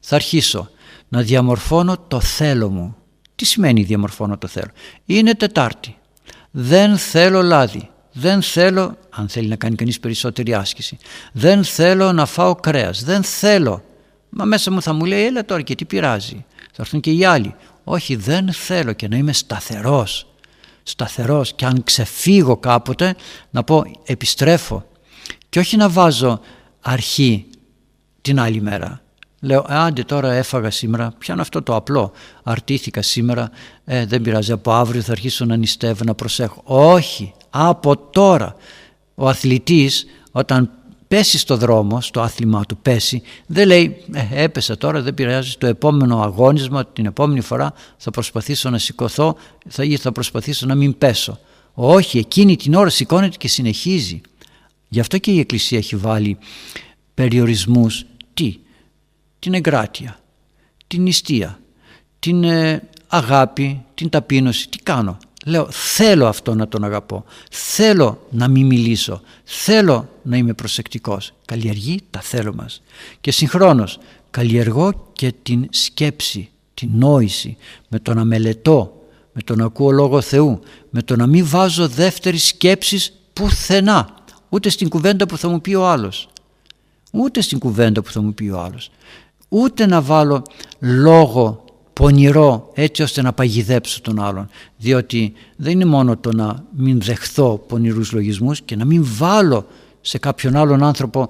θα αρχίσω να διαμορφώνω το θέλω μου. Τι σημαίνει διαμορφώνω το θέλω? Είναι Τετάρτη. Δεν θέλω λάδι. Δεν θέλω, αν θέλει να κάνει κανείς περισσότερη άσκηση. Δεν θέλω να φάω κρέας. Δεν θέλω. Μα μέσα μου θα μου λέει έλα τώρα και τι πειράζει. Θα έρθουν και οι άλλοι. Όχι, δεν θέλω, και να είμαι σταθερός. Σταθερός, και αν ξεφύγω κάποτε να πω επιστρέφω. Και όχι να βάζω αρχή την άλλη μέρα. Λέω άντε τώρα έφαγα σήμερα, πιάνω αυτό το απλό. Αρτήθηκα σήμερα, δεν πειράζει, από αύριο θα αρχίσω να νηστεύω, να προσέχω. Όχι, από τώρα. Ο αθλητής όταν πέσει στο δρόμο, στο άθλημά του πέσει, δεν λέει έπεσα τώρα, δεν πειράζει, στο επόμενο αγώνισμα, την επόμενη φορά θα προσπαθήσω να σηκωθώ ή θα προσπαθήσω να μην πέσω. Όχι, εκείνη την ώρα σηκώνεται και συνεχίζει. Γι' αυτό και η Εκκλησία έχει βάλει περιορισμούς. Τι? Την εγκράτεια, την νηστεία, την αγάπη, την ταπείνωση. Τι κάνω? Λέω θέλω αυτό να τον αγαπώ, θέλω να μην μιλήσω, θέλω να είμαι προσεκτικός. Καλλιεργεί τα θέλω μας. Και συγχρόνως καλλιεργώ και την σκέψη, την νόηση, με το να μελετώ, με το να ακούω Λόγο Θεού, με το να μην βάζω δεύτερης σκέψης πουθενά. Ούτε στην κουβέντα που θα μου πει ο άλλος. Ούτε στην κουβέντα που θα μου πει ο άλλος. Ούτε να βάλω λόγο πονηρό έτσι ώστε να παγιδέψω τον άλλον. Διότι δεν είναι μόνο το να μην δεχθώ πονηρούς λογισμούς και να μην βάλω σε κάποιον άλλον άνθρωπο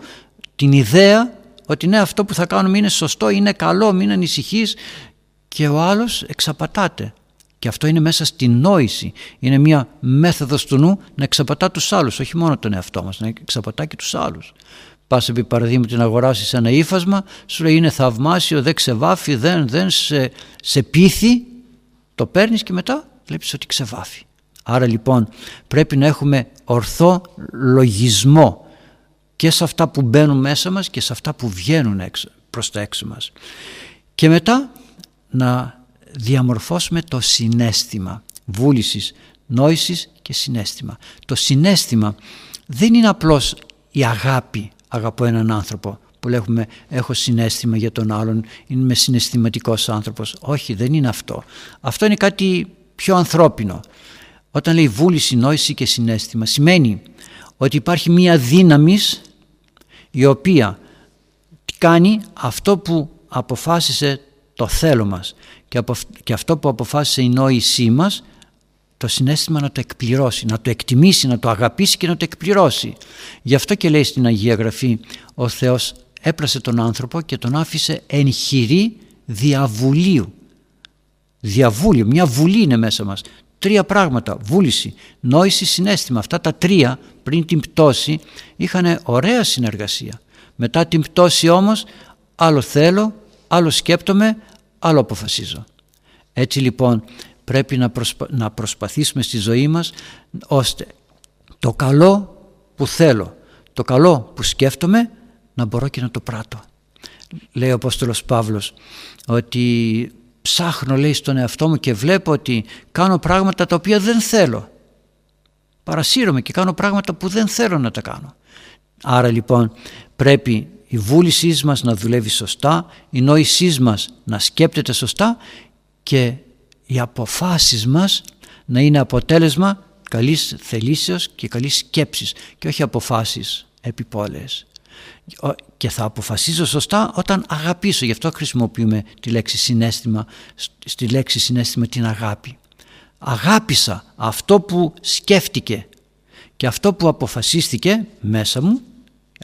την ιδέα ότι ναι, αυτό που θα κάνουμε είναι σωστό, είναι καλό, μην ανησυχείς, και ο άλλος εξαπατάται. Και αυτό είναι μέσα στην νόηση. Είναι μια μέθοδος του νου να εξαπατά τους άλλους, όχι μόνο τον εαυτό μας, να εξαπατά και τους άλλους. Πας επί παραδείγματι να αγοράσεις ένα ύφασμα, σου λέει είναι θαυμάσιο, δεν ξεβάφει, δεν σε πείθει. Το παίρνεις και μετά βλέπεις ότι ξεβάφει. Άρα λοιπόν πρέπει να έχουμε ορθό λογισμό και σε αυτά που μπαίνουν μέσα μας και σε αυτά που βγαίνουν προς τα έξω μας. Και μετά να διαμορφώσουμε το συναίσθημα βούλησης, νόησης και συναίσθημα. Το συναίσθημα δεν είναι απλώς η αγάπη, αγαπώ έναν άνθρωπο που λέγουμε έχω συναίσθημα για τον άλλον, είμαι συναισθηματικός άνθρωπος. Όχι, δεν είναι αυτό. Αυτό είναι κάτι πιο ανθρώπινο. Όταν λέει βούληση, νόηση και συναίσθημα, σημαίνει ότι υπάρχει μία δύναμη η οποία κάνει αυτό που αποφάσισε το θέλω μας και αυτό που αποφάσισε η νόησή μας, το συναίσθημα να το εκπληρώσει, να το εκτιμήσει, να το αγαπήσει και να το εκπληρώσει. Γι' αυτό και λέει στην Αγία Γραφή, ο Θεός έπλασε τον άνθρωπο και τον άφησε εν χειρή διαβουλίου. Διαβούλιο, μια βουλή είναι μέσα μας. Τρία πράγματα, βούληση, νόηση, συναίσθημα. Αυτά τα τρία πριν την πτώση είχαν ωραία συνεργασία. Μετά την πτώση όμως άλλο θέλω, άλλο σκέπτομαι, άλλο αποφασίζω. Έτσι λοιπόν πρέπει να προσπαθήσουμε στη ζωή μας ώστε το καλό που θέλω, το καλό που σκέφτομαι να μπορώ και να το πράττω. Λέει ο Απόστολος Παύλος ότι ψάχνω, λέει, στον εαυτό μου και βλέπω ότι κάνω πράγματα τα οποία δεν θέλω. Παρασύρωμαι και κάνω πράγματα που δεν θέλω να τα κάνω. Άρα λοιπόν πρέπει η βούλησή μας να δουλεύει σωστά, η νόησή μας να σκέπτεται σωστά και οι αποφάσεις μας να είναι αποτέλεσμα καλής θελήσεως και καλής σκέψης και όχι αποφάσεις επιπόλαιες. Και θα αποφασίζω σωστά όταν αγαπήσω. Γι' αυτό χρησιμοποιούμε τη λέξη συναίσθημα, στη λέξη συναίσθημα την αγάπη. Αγάπησα αυτό που σκέφτηκε και αυτό που αποφασίστηκε μέσα μου,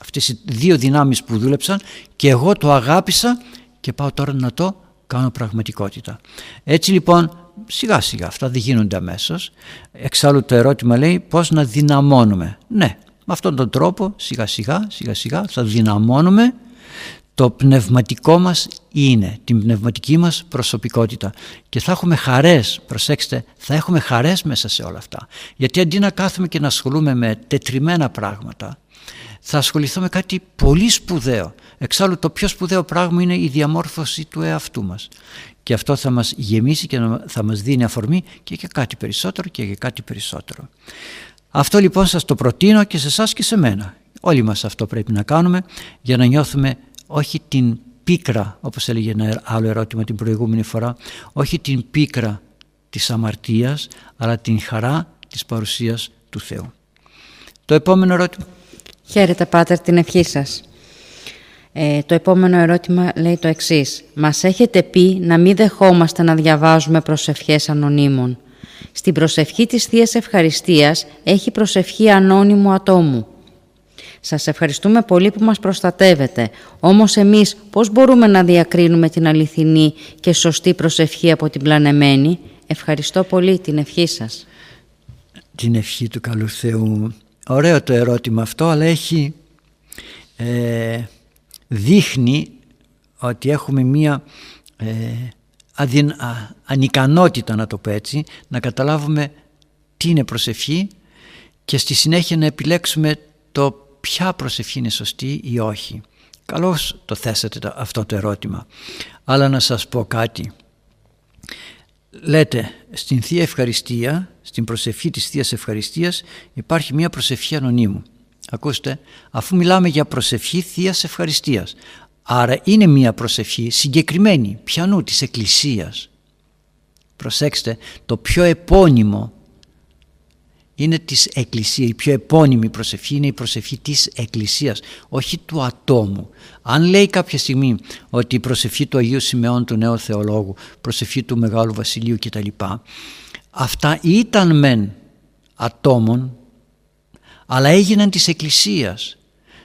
αυτές οι δύο δυνάμεις που δούλεψαν και εγώ το αγάπησα και πάω τώρα να το κάνω πραγματικότητα. Έτσι λοιπόν σιγά σιγά, αυτά δεν γίνονται αμέσως. Εξάλλου το ερώτημα λέει πώς να δυναμώνουμε. Ναι, με αυτόν τον τρόπο σιγά σιγά θα δυναμώνουμε το πνευματικό μας είναι, την πνευματική μας προσωπικότητα και θα έχουμε χαρές, προσέξτε, θα έχουμε χαρές μέσα σε όλα αυτά. Γιατί αντί να κάθουμε και να ασχολούμε με τετριμένα πράγματα θα ασχοληθώ με κάτι πολύ σπουδαίο. Εξάλλου το πιο σπουδαίο πράγμα είναι η διαμόρφωση του εαυτού μας. Και αυτό θα μας γεμίσει και θα μας δίνει αφορμή και για κάτι περισσότερο και για κάτι περισσότερο. Αυτό λοιπόν σας το προτείνω και σε εσάς και σε μένα. Όλοι μας αυτό πρέπει να κάνουμε για να νιώθουμε όχι την πίκρα, όπως έλεγε ένα άλλο ερώτημα την προηγούμενη φορά, όχι την πίκρα της αμαρτίας, αλλά την χαρά της παρουσίας του Θεού. Το επόμενο ερώτημα. Χαίρετε Πάτερ, την ευχή σας. Το επόμενο ερώτημα λέει το εξής. Μας έχετε πει να μην δεχόμαστε να διαβάζουμε προσευχές ανωνύμων. Στην προσευχή της Θείας Ευχαριστίας έχει προσευχή ανώνυμου ατόμου. Σας ευχαριστούμε πολύ που μας προστατεύετε. Όμως εμείς πώς μπορούμε να διακρίνουμε την αληθινή και σωστή προσευχή από την πλανεμένη? Ευχαριστώ πολύ, την ευχή σας. Την ευχή του καλού Θεού. Ωραίο το ερώτημα αυτό, αλλά έχει δείχνει ότι έχουμε μία ανικανότητα, να το πω έτσι, να καταλάβουμε τι είναι προσευχή και στη συνέχεια να επιλέξουμε το ποια προσευχή είναι σωστή ή όχι. Καλώς το θέσατε αυτό το ερώτημα, αλλά να σας πω κάτι. Λέτε, στην Θεία Ευχαριστία, στην προσευχή της Θείας Ευχαριστίας υπάρχει μια προσευχή ανωνύμου. Ακούστε, αφού μιλάμε για προσευχή Θείας Ευχαριστίας, άρα είναι μια προσευχή συγκεκριμένη, πιανού της Εκκλησίας. Προσέξτε, το πιο επώνυμο είναι της Εκκλησίας, η πιο επώνυμη προσευχή είναι η προσευχή της Εκκλησίας, όχι του ατόμου. Αν λέει κάποια στιγμή ότι η προσευχή του Αγίου Σιμεών, του Νέου Θεολόγου, προσευχή του Μεγάλου Βασιλείου κτλ. Αυτά ήταν μεν ατόμων, αλλά έγιναν της Εκκλησίας.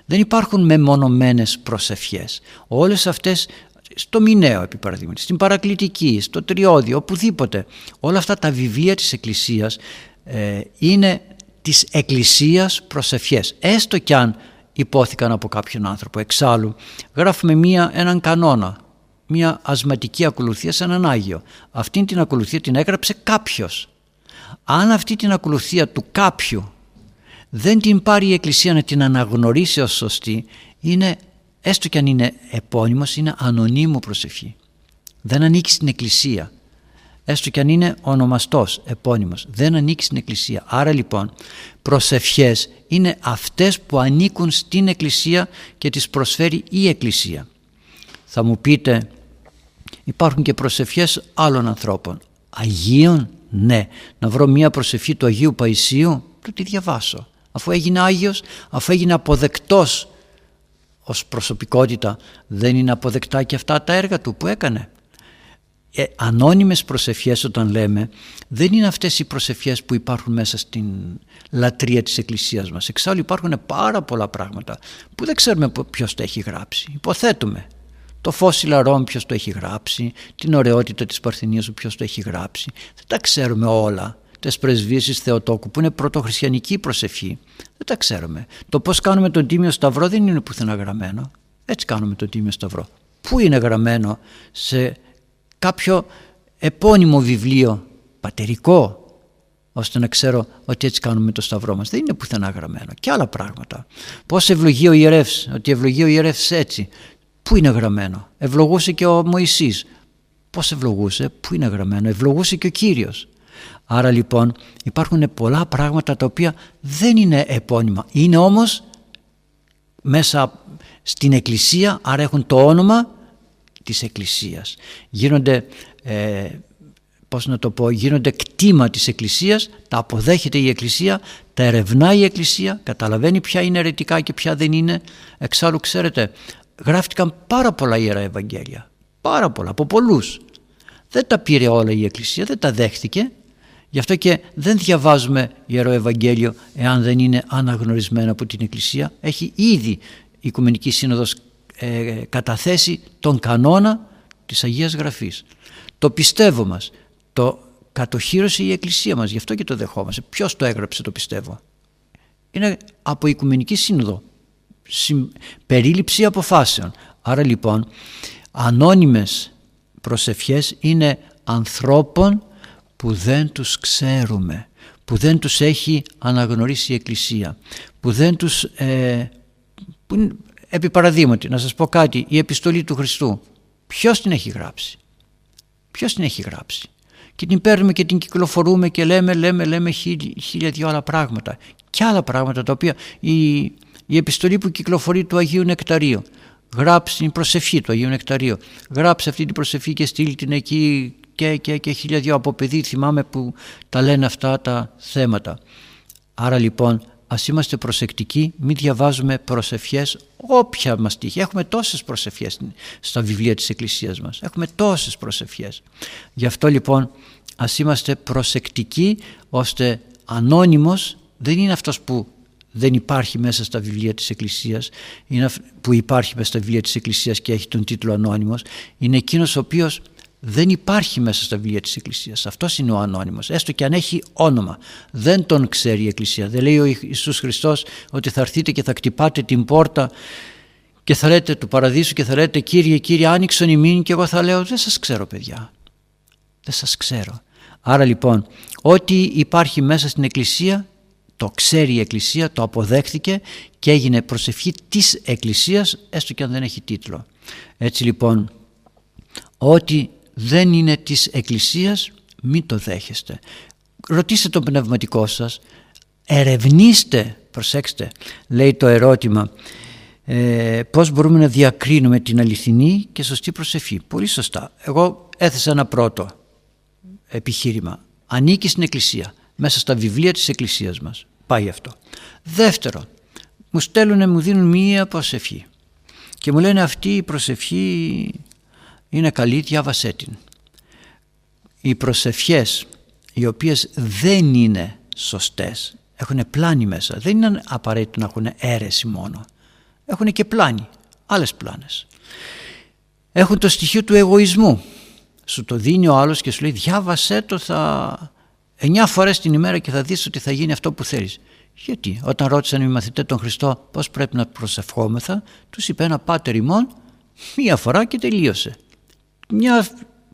Δεν υπάρχουν μεμονωμένες προσευχές. Όλες αυτές στο Μηναίο, επί παραδείγματι, στην Παρακλητική, στο Τριώδιο, οπουδήποτε. Όλα αυτά τα βιβλία της Εκκλησίας είναι της Εκκλησίας προσευχές. Έστω κι αν υπόθηκαν από κάποιον άνθρωπο. Εξάλλου γράφουμε έναν κανόνα, μια ασματική ακολουθία σε έναν Άγιο. Αυτήν την ακολουθία την έγραψε κάποιος. Αν αυτή την ακολουθία του κάποιου δεν την πάρει η Εκκλησία να την αναγνωρίσει ως σωστή, είναι, έστω κι αν είναι επώνυμος, είναι ανωνύμου προσευχή. Δεν ανήκει στην Εκκλησία. Έστω κι αν είναι ονομαστός, επώνυμος, δεν ανήκει στην Εκκλησία. Άρα λοιπόν προσευχές είναι αυτές που ανήκουν στην Εκκλησία και τις προσφέρει η Εκκλησία. Θα μου πείτε, υπάρχουν και προσευχές άλλων ανθρώπων. Αγίων, ναι. Να βρω μία προσευχή του Αγίου Παϊσίου, του τη διαβάσω. Αφού έγινε Άγιος, αφού έγινε αποδεκτός ως προσωπικότητα, δεν είναι αποδεκτά και αυτά τα έργα του που έκανε. Ανώνυμες προσευχές όταν λέμε, δεν είναι αυτές οι προσευχές που υπάρχουν μέσα στην λατρεία της Εκκλησίας μας. Εξάλλου υπάρχουν πάρα πολλά πράγματα που δεν ξέρουμε ποιος το έχει γράψει. Υποθέτουμε. Το φως Ιλαρών ποιος το έχει γράψει, την ωραιότητα της Παρθενίας ποιος το έχει γράψει. Δεν τα ξέρουμε όλα. Τις πρεσβείες της Θεοτόκου που είναι πρωτοχριστιανική προσευχή, δεν τα ξέρουμε. Το πώς κάνουμε τον Τίμιο Σταυρό δεν είναι πουθενά γραμμένο. Έτσι κάνουμε τον Τίμιο Σταυρό. Πού είναι γραμμένο? Σε κάποιο επώνυμο βιβλίο πατερικό, ώστε να ξέρω ότι έτσι κάνουμε το Σταυρό μας. Δεν είναι πουθενά γραμμένο. Και άλλα πράγματα. Πώς ευλογεί ο ιερεύς, ότι ευλογεί ο ιερεύς έτσι. Πού είναι γραμμένο? Ευλογούσε και ο Μωυσής. Πώς ευλογούσε? Πού είναι γραμμένο? Ευλογούσε και ο Κύριος. Άρα λοιπόν υπάρχουν πολλά πράγματα τα οποία δεν είναι επώνυμα. Είναι όμως μέσα στην Εκκλησία, άρα έχουν το όνομα της Εκκλησίας. Γίνονται, γίνονται κτήμα της Εκκλησίας, τα αποδέχεται η Εκκλησία, τα ερευνάει η Εκκλησία, καταλαβαίνει ποια είναι αιρετικά και ποια δεν είναι. Εξάλλου ξέρετε, γράφτηκαν πάρα πολλά Ιερά Ευαγγέλια, πάρα πολλά, από πολλούς. Δεν τα πήρε όλα η Εκκλησία, δεν τα δέχτηκε. Γι' αυτό και δεν διαβάζουμε Ιερό Ευαγγέλιο εάν δεν είναι αναγνωρισμένο από την Εκκλησία. Έχει ήδη η Οικουμενική Σύνοδος καταθέσει τον κανόνα της Αγίας Γραφής. Το πιστεύω μας το κατοχύρωσε η Εκκλησία μας, γι' αυτό και το δεχόμαστε. Ποιος το έγραψε το πιστεύω? Είναι από Οικουμενική Σύνοδο, περίληψη αποφάσεων. Άρα λοιπόν ανώνυμες προσευχές είναι ανθρώπων που δεν τους ξέρουμε, που δεν τους έχει αναγνωρίσει η Εκκλησία, που δεν τους... επί παραδείγματι, να σας πω κάτι, η επιστολή του Χριστού, ποιος την έχει γράψει? Ποιος την έχει γράψει? Και την παίρνουμε και την κυκλοφορούμε και λέμε χίλια δυο άλλα πράγματα. Και άλλα πράγματα τα οποία... Η επιστολή που κυκλοφορεί του Αγίου Νεκταρίου, γράψει την προσευχή του Αγίου Νεκταρίου, γράψει αυτή την προσευχή και στείλει την εκεί... Και χίλια δυο, από παιδί θυμάμαι που τα λένε αυτά τα θέματα. Άρα λοιπόν ας είμαστε προσεκτικοί, μην διαβάζουμε προσευχές όποια μας τύχει. Έχουμε τόσες προσευχές στα βιβλία της Εκκλησίας μας. Έχουμε τόσες προσευχές. Γι' αυτό λοιπόν ας είμαστε προσεκτικοί, ώστε ανώνυμος δεν είναι αυτός που δεν υπάρχει μέσα στα βιβλία της Εκκλησίας, είναι που υπάρχει μέσα στα βιβλία της Εκκλησίας και έχει τον τίτλο ανώνυμος, είναι εκείνος ο οποίος δεν υπάρχει μέσα στα βιβλία της Εκκλησίας. Αυτός είναι ο ανώνυμος, έστω και αν έχει όνομα. Δεν τον ξέρει η Εκκλησία. Δεν λέει ο Ιησούς Χριστός ότι θα έρθετε και θα χτυπάτε την πόρτα και θα λέτε του παραδείσου και θα λέτε «Κύριε, Κύριε, άνοιξον ημίν» και εγώ θα λέω «Δεν σας ξέρω, παιδιά, δεν σας ξέρω». Άρα λοιπόν, ό,τι υπάρχει μέσα στην Εκκλησία το ξέρει η Εκκλησία, το αποδέχθηκε και έγινε προσευχή της Εκκλησίας, έστω και αν δεν έχει τίτλο. Έτσι λοιπόν, ό,τι δεν είναι της Εκκλησίας, μην το δέχεστε. Ρωτήστε τον πνευματικό σας, ερευνήστε, προσέξτε, λέει το ερώτημα, πώς μπορούμε να διακρίνουμε την αληθινή και σωστή προσευχή. Πολύ σωστά. Εγώ έθεσα ένα πρώτο επιχείρημα. Ανήκει στην Εκκλησία, μέσα στα βιβλία της Εκκλησίας μας. Πάει αυτό. Δεύτερο, μου δίνουν μία προσευχή και μου λένε αυτή η προσευχή... είναι καλή, διάβασέ την. Οι προσευχές οι οποίες δεν είναι σωστές έχουν πλάνη μέσα. Δεν είναι απαραίτητο να έχουν αίρεση μόνο. Έχουν και πλάνη, άλλες πλάνες. Έχουν το στοιχείο του εγωισμού. Σου το δίνει ο άλλος και σου λέει διάβασέ το 9 φορές την ημέρα και θα δεις ότι θα γίνει αυτό που θέλεις. Γιατί? Όταν ρώτησαν οι μαθητές τον Χριστό πώς πρέπει να προσευχόμεθα, τους είπε ένα πάτερ ημών 1 φορά και τελείωσε.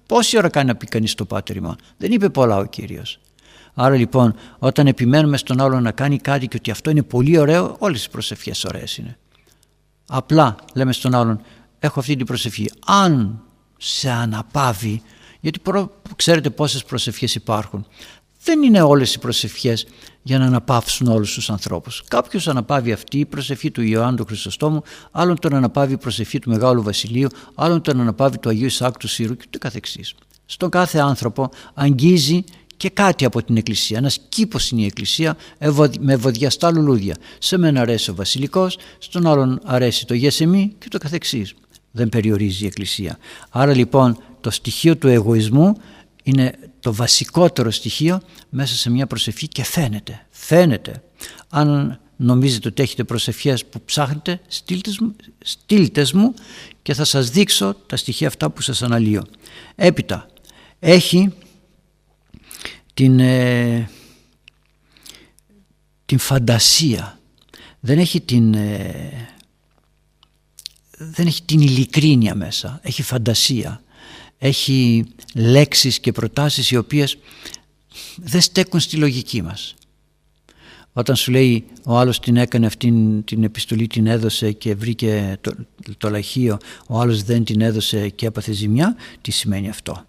Πόση ώρα κάνει να πει κανείς το πάτερ ημών? Δεν είπε πολλά ο Κύριος. Άρα λοιπόν, όταν επιμένουμε στον άλλο να κάνει κάτι και ότι αυτό είναι πολύ ωραίο, όλες οι προσευχές ωραίες είναι. Απλά λέμε στον άλλον, έχω αυτή την προσευχή. Αν σε αναπαύει, γιατί ξέρετε πόσες προσευχές υπάρχουν, δεν είναι όλες οι προσευχές για να αναπαύσουν όλους τους ανθρώπους. Κάποιος αναπαύει αυτή η προσευχή του Ιωάννου του Χρυσοστόμου, άλλον τον αναπαύει η προσευχή του Μεγάλου Βασιλείου, άλλον τον αναπαύει του Αγίου Ισαάκ του Σύρου και ούτε καθεξής. στον κάθε άνθρωπο αγγίζει και κάτι από την Εκκλησία. Ένας κήπος είναι η Εκκλησία με ευωδιαστά λουλούδια. Σε μένα αρέσει ο βασιλικός, στον άλλον αρέσει το γεσεμί και το καθεξής. Δεν περιορίζει η Εκκλησία. Άρα λοιπόν το στοιχείο του εγωισμού είναι το βασικότερο στοιχείο μέσα σε μια προσευχή και φαίνεται. Φαίνεται. Αν νομίζετε ότι έχετε προσευχές που ψάχνετε, στείλτες μου και θα σας δείξω τα στοιχεία αυτά που σας αναλύω. Έπειτα έχει την φαντασία, δεν έχει την ειλικρίνεια μέσα, έχει φαντασία, έχει λέξεις και προτάσεις οι οποίες δεν στέκουν στη λογική μας. Όταν σου λέει ο άλλος την έκανε αυτήν την επιστολή, την έδωσε και βρήκε το λαχείο, ο άλλος δεν την έδωσε και έπαθε ζημιά, τι σημαίνει αυτό?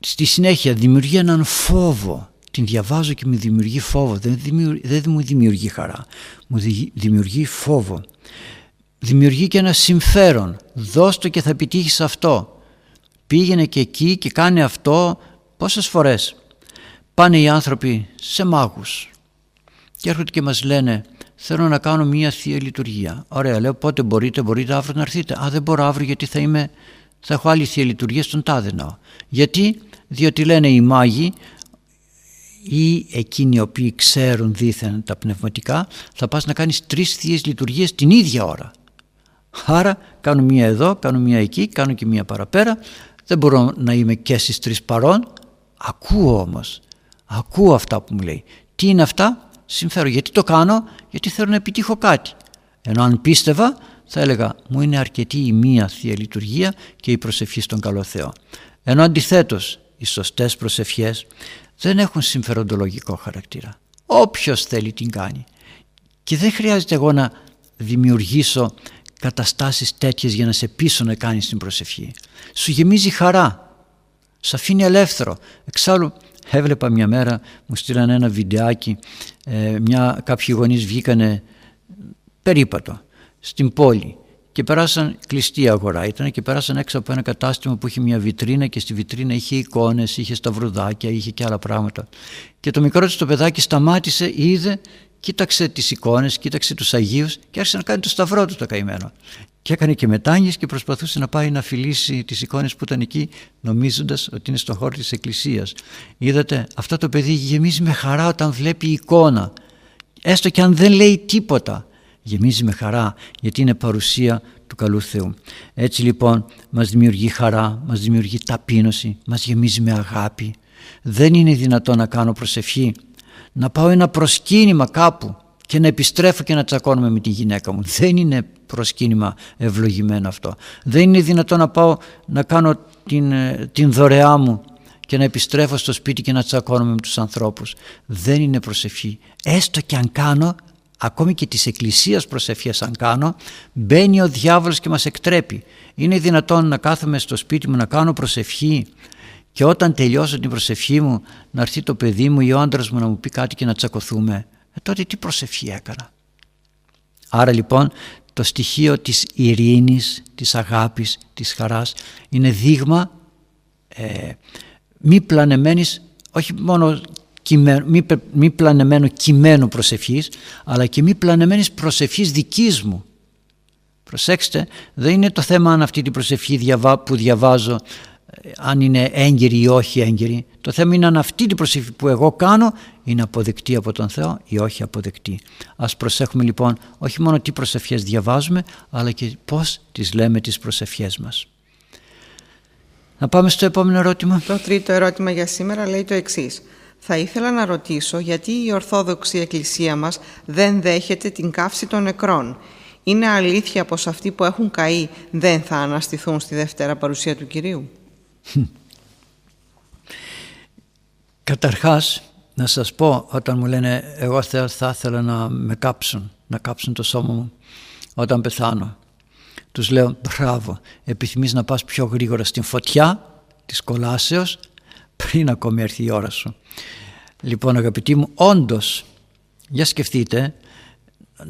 Στη συνέχεια δημιουργεί έναν φόβο, την διαβάζω και μου δημιουργεί φόβο, δεν μου δημιουργεί χαρά, μου δημιουργεί φόβο. Δημιουργεί και ένα συμφέρον, δώσ' το και θα επιτύχεις αυτό, πήγαινε και εκεί και κάνε αυτό. Πόσες φορές πάνε οι άνθρωποι σε μάγους και έρχονται και μας λένε θέλω να κάνω μια θεία λειτουργία. Ωραία, λέω, πότε μπορείτε αύριο να έρθετε? Α, δεν μπορώ αύριο γιατί θα έχω άλλη θεία λειτουργία στον τάδε ναό. Γιατί? Διότι λένε οι μάγοι ή εκείνοι οι οποίοι ξέρουν δήθεν τα πνευματικά, θα πας να κάνεις 3 θείες λειτουργίες την ίδια ώρα. Άρα κάνω μία εδώ, κάνω μία εκεί, κάνω και μία παραπέρα, δεν μπορώ να είμαι και στις 3 παρών. Ακούω όμως, ακούω αυτά που μου λέει. Τι είναι αυτά? Συμφέρον. Γιατί το κάνω? Γιατί θέλω να επιτύχω κάτι. Ενώ αν πίστευα θα έλεγα μου είναι αρκετή η μία θεία λειτουργία και η προσευχή στον καλό Θεό. Ενώ αντιθέτως οι σωστές προσευχές δεν έχουν συμφεροντολογικό χαρακτήρα. Όποιος θέλει την κάνει. Και δεν χρειάζεται εγώ να δημιουργήσω καταστάσεις τέτοιες για να σε πείσω να κάνεις την προσευχή. Σου γεμίζει χαρά. Σε αφήνει ελεύθερο. Εξάλλου έβλεπα μια μέρα, μου στείλανε ένα βιντεάκι, κάποιοι γονείς βγήκανε περίπατο στην πόλη και περάσαν, κλειστή αγορά ήταν, και περάσαν έξω από ένα κατάστημα που είχε μια βιτρίνα και στη βιτρίνα είχε εικόνες, είχε σταυρουδάκια, είχε και άλλα πράγματα. Και το μικρό του το παιδάκι σταμάτησε, είδε, κοίταξε τις εικόνες, κοίταξε τους Αγίους και άρχισε να κάνει το σταυρό του το καημένο. Και έκανε και μετάνοιες και προσπαθούσε να πάει να φιλήσει τις εικόνες που ήταν εκεί, νομίζοντας ότι είναι στον χώρο της Εκκλησίας. Είδατε, αυτό το παιδί γεμίζει με χαρά όταν βλέπει εικόνα. Έστω και αν δεν λέει τίποτα, γεμίζει με χαρά, γιατί είναι παρουσία του καλού Θεού. Έτσι λοιπόν μας δημιουργεί χαρά, μας δημιουργεί ταπείνωση, μας γεμίζει με αγάπη. Δεν είναι δυνατό να κάνω προσευχή, να πάω ένα προσκύνημα κάπου και να επιστρέφω και να τσακώνομαι με τη γυναίκα μου. Δεν είναι προσκύνημα ευλογημένο αυτό. Δεν είναι δυνατό να πάω να κάνω την δωρεά μου και να επιστρέφω στο σπίτι και να τσακώνομαι με τους ανθρώπους. Δεν είναι προσευχή. Έστω και αν κάνω, ακόμη και της Εκκλησίας προσευχές αν κάνω, μπαίνει ο διάβολος και μας εκτρέπει. Είναι δυνατόν να κάθομαι στο σπίτι μου να κάνω προσευχή και όταν τελειώσω την προσευχή μου να έρθει το παιδί μου ή ο άντρας μου να μου πει κάτι και να τσακωθούμε? Τότε τι προσευχή έκανα? Άρα λοιπόν το στοιχείο της ειρήνης, της αγάπης, της χαράς είναι δείγμα μη πλανεμένης, όχι μόνο μη πλανεμένο κειμένο προσευχής, αλλά και μη πλανεμένης προσευχής δικής μου. Προσέξτε, δεν είναι το θέμα αν αυτή την προσευχή που διαβάζω αν είναι έγκαιρη ή όχι έγκαιρη. Το θέμα είναι αν αυτή την προσευχή που εγώ κάνω είναι αποδεκτή από τον Θεό ή όχι αποδεκτή. Ας προσέχουμε λοιπόν όχι μόνο τι προσευχές διαβάζουμε, αλλά και πώς τις λέμε τις προσευχές μας. Να πάμε στο επόμενο ερώτημα. Το τρίτο ερώτημα για σήμερα λέει το εξής. Θα ήθελα να ρωτήσω γιατί η Ορθόδοξη Εκκλησία μας δεν δέχεται την καύση των νεκρών. Είναι αλήθεια πως αυτοί που έχουν καεί δεν θα αναστηθούν στη δεύτερη παρουσία του Κυρίου? Καταρχάς να σας πω, όταν μου λένε εγώ θα ήθελα να με κάψουν, να κάψουν το σώμα μου όταν πεθάνω, τους λέω μπράβο, επιθυμείς να πας πιο γρήγορα στην φωτιά της κολάσεως πριν ακόμη έρθει η ώρα σου. Λοιπόν αγαπητοί μου, όντως για σκεφτείτε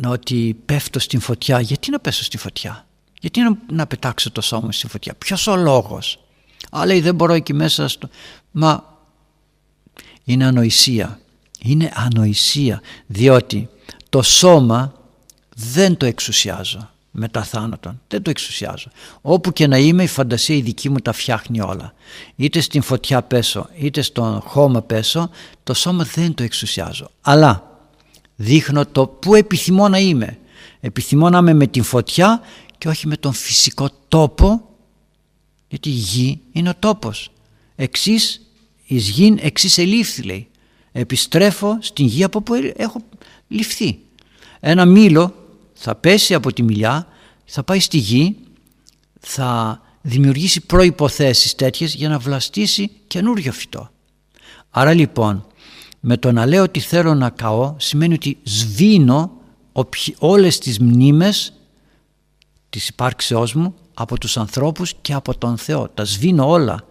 ότι πέφτω στην φωτιά. Γιατί να πέσω στη φωτιά? Γιατί να πετάξω το σώμα στη φωτιά? Ποιος ο λόγος? Αλλά δεν μπορώ εκεί μέσα στο... Μα είναι ανοησία. Είναι ανοησία, διότι το σώμα δεν το εξουσιάζω μετά θάνατον. Δεν το εξουσιάζω. Όπου και να είμαι, η φαντασία η δική μου τα φτιάχνει όλα. Είτε στην φωτιά πέσω, είτε στον χώμα πέσω, το σώμα δεν το εξουσιάζω. Αλλά δείχνω το που επιθυμώ να είμαι. Επιθυμώ να είμαι με την φωτιά και όχι με τον φυσικό τόπο, γιατί η γη είναι ο τόπος. Εξής εις γην εξής ελήφθη, λέει. Επιστρέφω στην γη από που έχω ληφθεί. Ένα μήλο θα πέσει από τη μιλιά, θα πάει στη γη, θα δημιουργήσει προϋποθέσεις τέτοιες για να βλαστήσει καινούριο φυτό. Άρα λοιπόν, με το να λέω ότι θέλω να καώ, σημαίνει ότι σβήνω όλες τις μνήμες της υπάρξεώς μου από τους ανθρώπους και από τον Θεό. Τα σβήνω όλα.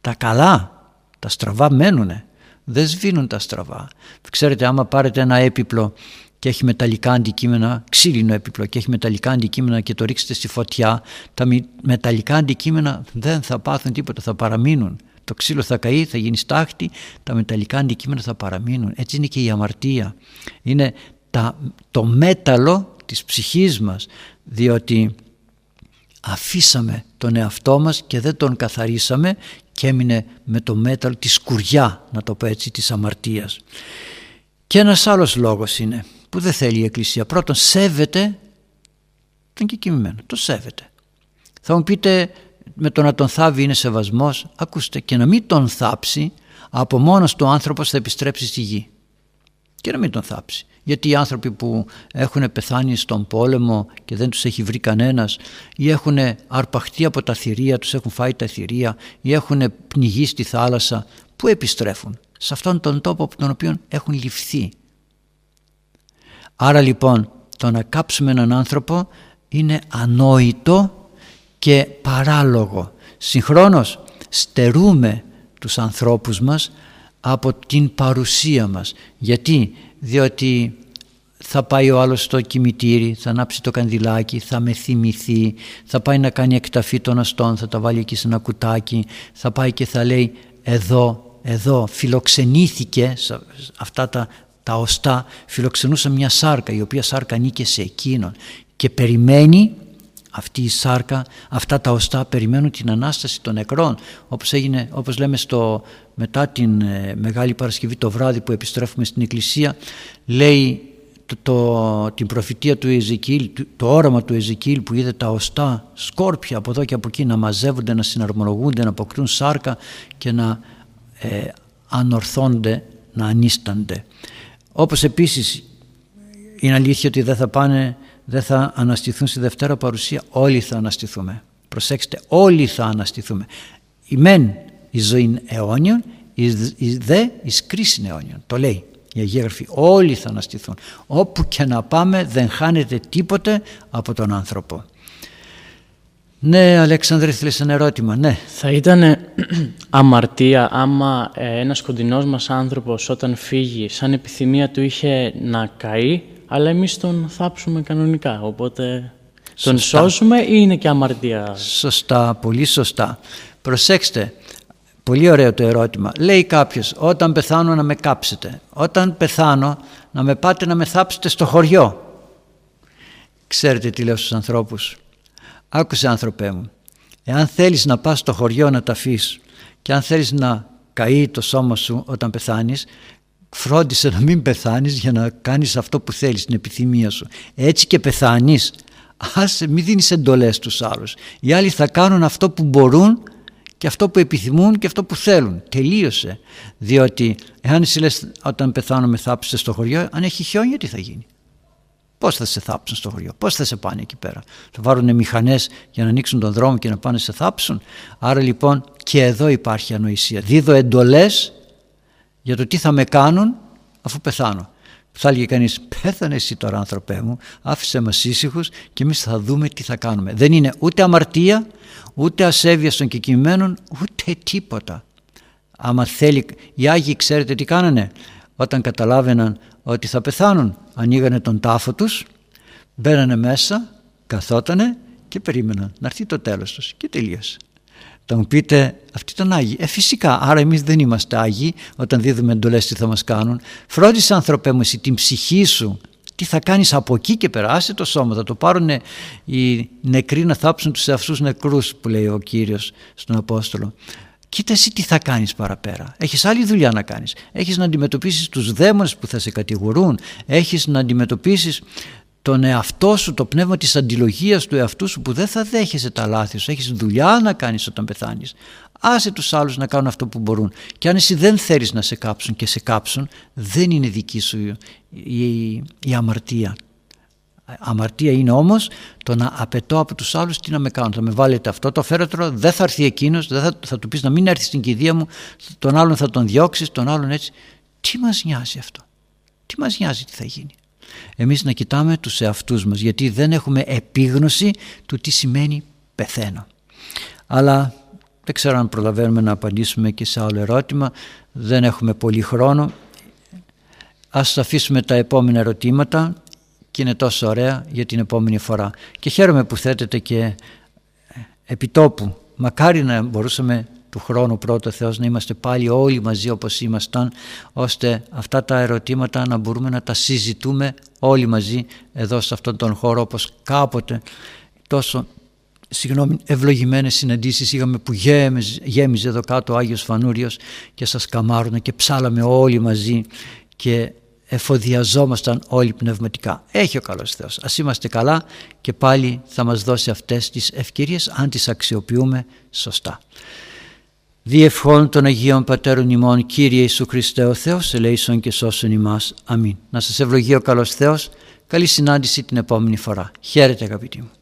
Τα καλά, τα στραβά μένουνε. Δεν σβήνουν τα στραβά. Ξέρετε, άμα πάρετε ένα έπιπλο και έχει μεταλλικά αντικείμενα, ξύλινο έπιπλο και έχει μεταλλικά αντικείμενα και το ρίξετε στη φωτιά, τα μεταλλικά αντικείμενα δεν θα πάθουν τίποτα, θα παραμείνουν. Το ξύλο θα καεί, θα γίνει στάχτη, τα μεταλλικά αντικείμενα θα παραμείνουν. Έτσι είναι και η αμαρτία. Είναι το μέταλλο της ψυχής μας, διότι αφήσαμε τον εαυτό μας και δεν τον καθαρίσαμε και έμεινε με το μέταλλο τη σκουριά, να το πω έτσι, της αμαρτίας. Και ένας άλλος λόγος είναι που δεν θέλει η Εκκλησία. Πρώτον, σέβεται τον κεκοιμημένο, το σέβεται. Θα μου πείτε, με το να τον θάβει είναι σεβασμός. Ακούστε, και να μην τον θάψει, από μόνος του άνθρωπος θα επιστρέψει στη γη. Και να μην τον θάψει. Γιατί οι άνθρωποι που έχουν πεθάνει στον πόλεμο και δεν τους έχει βρει κανένας, ή έχουν αρπαχτεί από τα θηρία, τους έχουν φάει τα θηρία, ή έχουν πνιγεί στη θάλασσα, πού επιστρέφουν? Σε αυτόν τον τόπο από τον οποίο έχουν ληφθεί. Άρα λοιπόν, το να κάψουμε έναν άνθρωπο είναι ανόητο και παράλογο. Συγχρόνως στερούμε τους ανθρώπους μας από την παρουσία μας. Γιατί? Διότι θα πάει ο άλλος στο κημητήρι, θα ανάψει το κανδυλάκι, θα με θυμηθεί, θα πάει να κάνει εκταφή των αστών, θα τα βάλει εκεί σε ένα κουτάκι, θα πάει και θα λέει εδώ φιλοξενήθηκε, αυτά τα οστά φιλοξενούσαν μια σάρκα, η οποία σάρκα ανήκε σε εκείνον και περιμένει αυτή η σάρκα, αυτά τα οστά περιμένουν την Ανάσταση των νεκρών, όπως έγινε, όπως λέμε μετά την Μεγάλη Παρασκευή το βράδυ που επιστρέφουμε στην Εκκλησία, λέει την προφητεία του Ιεζικήλ, το όραμα του Ιεζικήλ που είδε τα οστά σκόρπια από εδώ και από εκεί να μαζεύονται, να συναρμολογούνται, να αποκτούν σάρκα και να ανορθώνται, να ανίστανται. Όπως επίσης είναι αλήθεια ότι δεν θα αναστηθούν στη Δευτέρα Παρουσία, όλοι θα αναστηθούμε. Προσέξτε, όλοι θα αναστηθούμε. Η μεν η ζωή είναι αιώνιον, η δε η κρίση είναι αιώνιον. Το λέει η Αγία Γραφή, όλοι θα αναστηθούν. Όπου και να πάμε δεν χάνεται τίποτε από τον άνθρωπο. Ναι, Αλέξανδρε, θέλεις ένα ερώτημα? Ναι. Θα ήταν αμαρτία άμα ένας κοντινός μας άνθρωπος όταν φύγει σαν επιθυμία του είχε να καεί, αλλά εμείς τον θάψουμε κανονικά, οπότε τον σώσουμε, ή είναι και αμαρτία? Σωστά, πολύ σωστά. Προσέξτε, πολύ ωραίο το ερώτημα. Λέει κάποιος, όταν πεθάνω να με κάψετε, όταν πεθάνω να με πάτε να με θάψετε στο χωριό. Ξέρετε τι λέω στους ανθρώπους? Άκουσε, άνθρωπέ μου, εάν θέλεις να πας στο χωριό να ταφείς και αν θέλεις να καεί το σώμα σου όταν πεθάνεις, φρόντισε να μην πεθάνεις για να κάνεις αυτό που θέλεις, την επιθυμία σου. Έτσι και πεθάνεις, μην δίνεις εντολές στους άλλους. Οι άλλοι θα κάνουν αυτό που μπορούν και αυτό που επιθυμούν και αυτό που θέλουν. Τελείωσε. Διότι εάν εσύ λες, όταν πεθάνω με θάψε στο χωριό, αν έχει χιόνια τι θα γίνει? Πώς θα σε θάψουν στο χωριό, πώς θα σε πάνε εκεί πέρα? Θα βάλουν μηχανές για να ανοίξουν τον δρόμο και να πάνε σε θάψουν? Άρα λοιπόν και εδώ υπάρχει ανοησία. Δίδω εντολές για το τι θα με κάνουν αφού πεθάνω. Θα έλεγε κανείς, πέθανε εσύ τώρα, άνθρωπέ μου, άφησε μας ήσυχους και εμείς θα δούμε τι θα κάνουμε. Δεν είναι ούτε αμαρτία, ούτε ασέβεια των κεκοιμημένων, ούτε τίποτα. Άμα θέλει, οι Άγιοι ξέρετε τι κάνανε? Όταν καταλάβαιναν ότι θα πεθάνουν, ανοίγανε τον τάφο τους, μπαίνανε μέσα, καθότανε και περίμεναν να έρθει το τέλος τους και τελείωσε. Θα μου πείτε, αυτοί ήταν Άγιοι. Φυσικά, άρα εμείς δεν είμαστε Άγιοι όταν δίδουμε εντολές τι θα μας κάνουν. Φρόντισε, άνθρωπέ μου, εσύ την ψυχή σου. Τι θα κάνεις από εκεί και πέρα, άσε το σώμα, θα το πάρουν οι νεκροί να θάψουν τους εαυτούς νεκρούς, που λέει ο Κύριος στον Απόστολο. Κοίτα εσύ τι θα κάνεις παραπέρα. Έχεις άλλη δουλειά να κάνεις. Έχεις να αντιμετωπίσεις τους δαίμονες που θα σε κατηγορούν. Έχεις να αντιμετωπίσεις τον εαυτό σου, το πνεύμα της αντιλογίας του εαυτού σου που δεν θα δέχεσαι τα λάθη σου. Έχεις δουλειά να κάνεις όταν πεθάνεις. Άσε τους άλλους να κάνουν αυτό που μπορούν. Και αν εσύ δεν θέλεις να σε κάψουν και σε κάψουν, δεν είναι δική σου η αμαρτία. Αμαρτία είναι όμως το να απαιτώ από τους άλλους τι να με κάνουν. Θα με βάλετε αυτό το φέρετρο, δεν θα έρθει εκείνος, θα του πεις να μην έρθει στην κηδεία μου, τον άλλον θα τον διώξεις, τον άλλον έτσι. Τι μας νοιάζει αυτό, τι μας νοιάζει τι θα γίνει. Εμείς να κοιτάμε τους εαυτούς μας, γιατί δεν έχουμε επίγνωση του τι σημαίνει πεθαίνω. Αλλά δεν ξέρω αν προλαβαίνουμε να απαντήσουμε και σε άλλο ερώτημα, δεν έχουμε πολύ χρόνο. Ας αφήσουμε τα επόμενα ερωτήματα. Και είναι τόσο ωραία για την επόμενη φορά. Και χαίρομαι που θέτετε και επιτόπου. Μακάρι να μπορούσαμε του χρόνου πρώτα Θεός να είμαστε πάλι όλοι μαζί όπως ήμασταν, ώστε αυτά τα ερωτήματα να μπορούμε να τα συζητούμε όλοι μαζί εδώ σε αυτόν τον χώρο, όπως κάποτε τόσο ευλογημένες συναντήσεις είχαμε που γέμιζε εδώ κάτω ο Άγιος Φανούριος και σας καμάρωνε και ψάλαμε όλοι μαζί και εφοδιαζόμασταν όλοι πνευματικά. Έχει ο καλός Θεός. Ας είμαστε καλά και πάλι θα μας δώσει αυτές τις ευκαιρίες αν τις αξιοποιούμε σωστά. Δι' ευχών των Αγίων Πατέρων ημών, Κύριε Ιησού Χριστέ ο Θεός, ελέησον και σώσον ημάς. Αμήν. Να σας ευλογεί ο καλός Θεός. Καλή συνάντηση την επόμενη φορά. Χαίρετε αγαπητοί μου.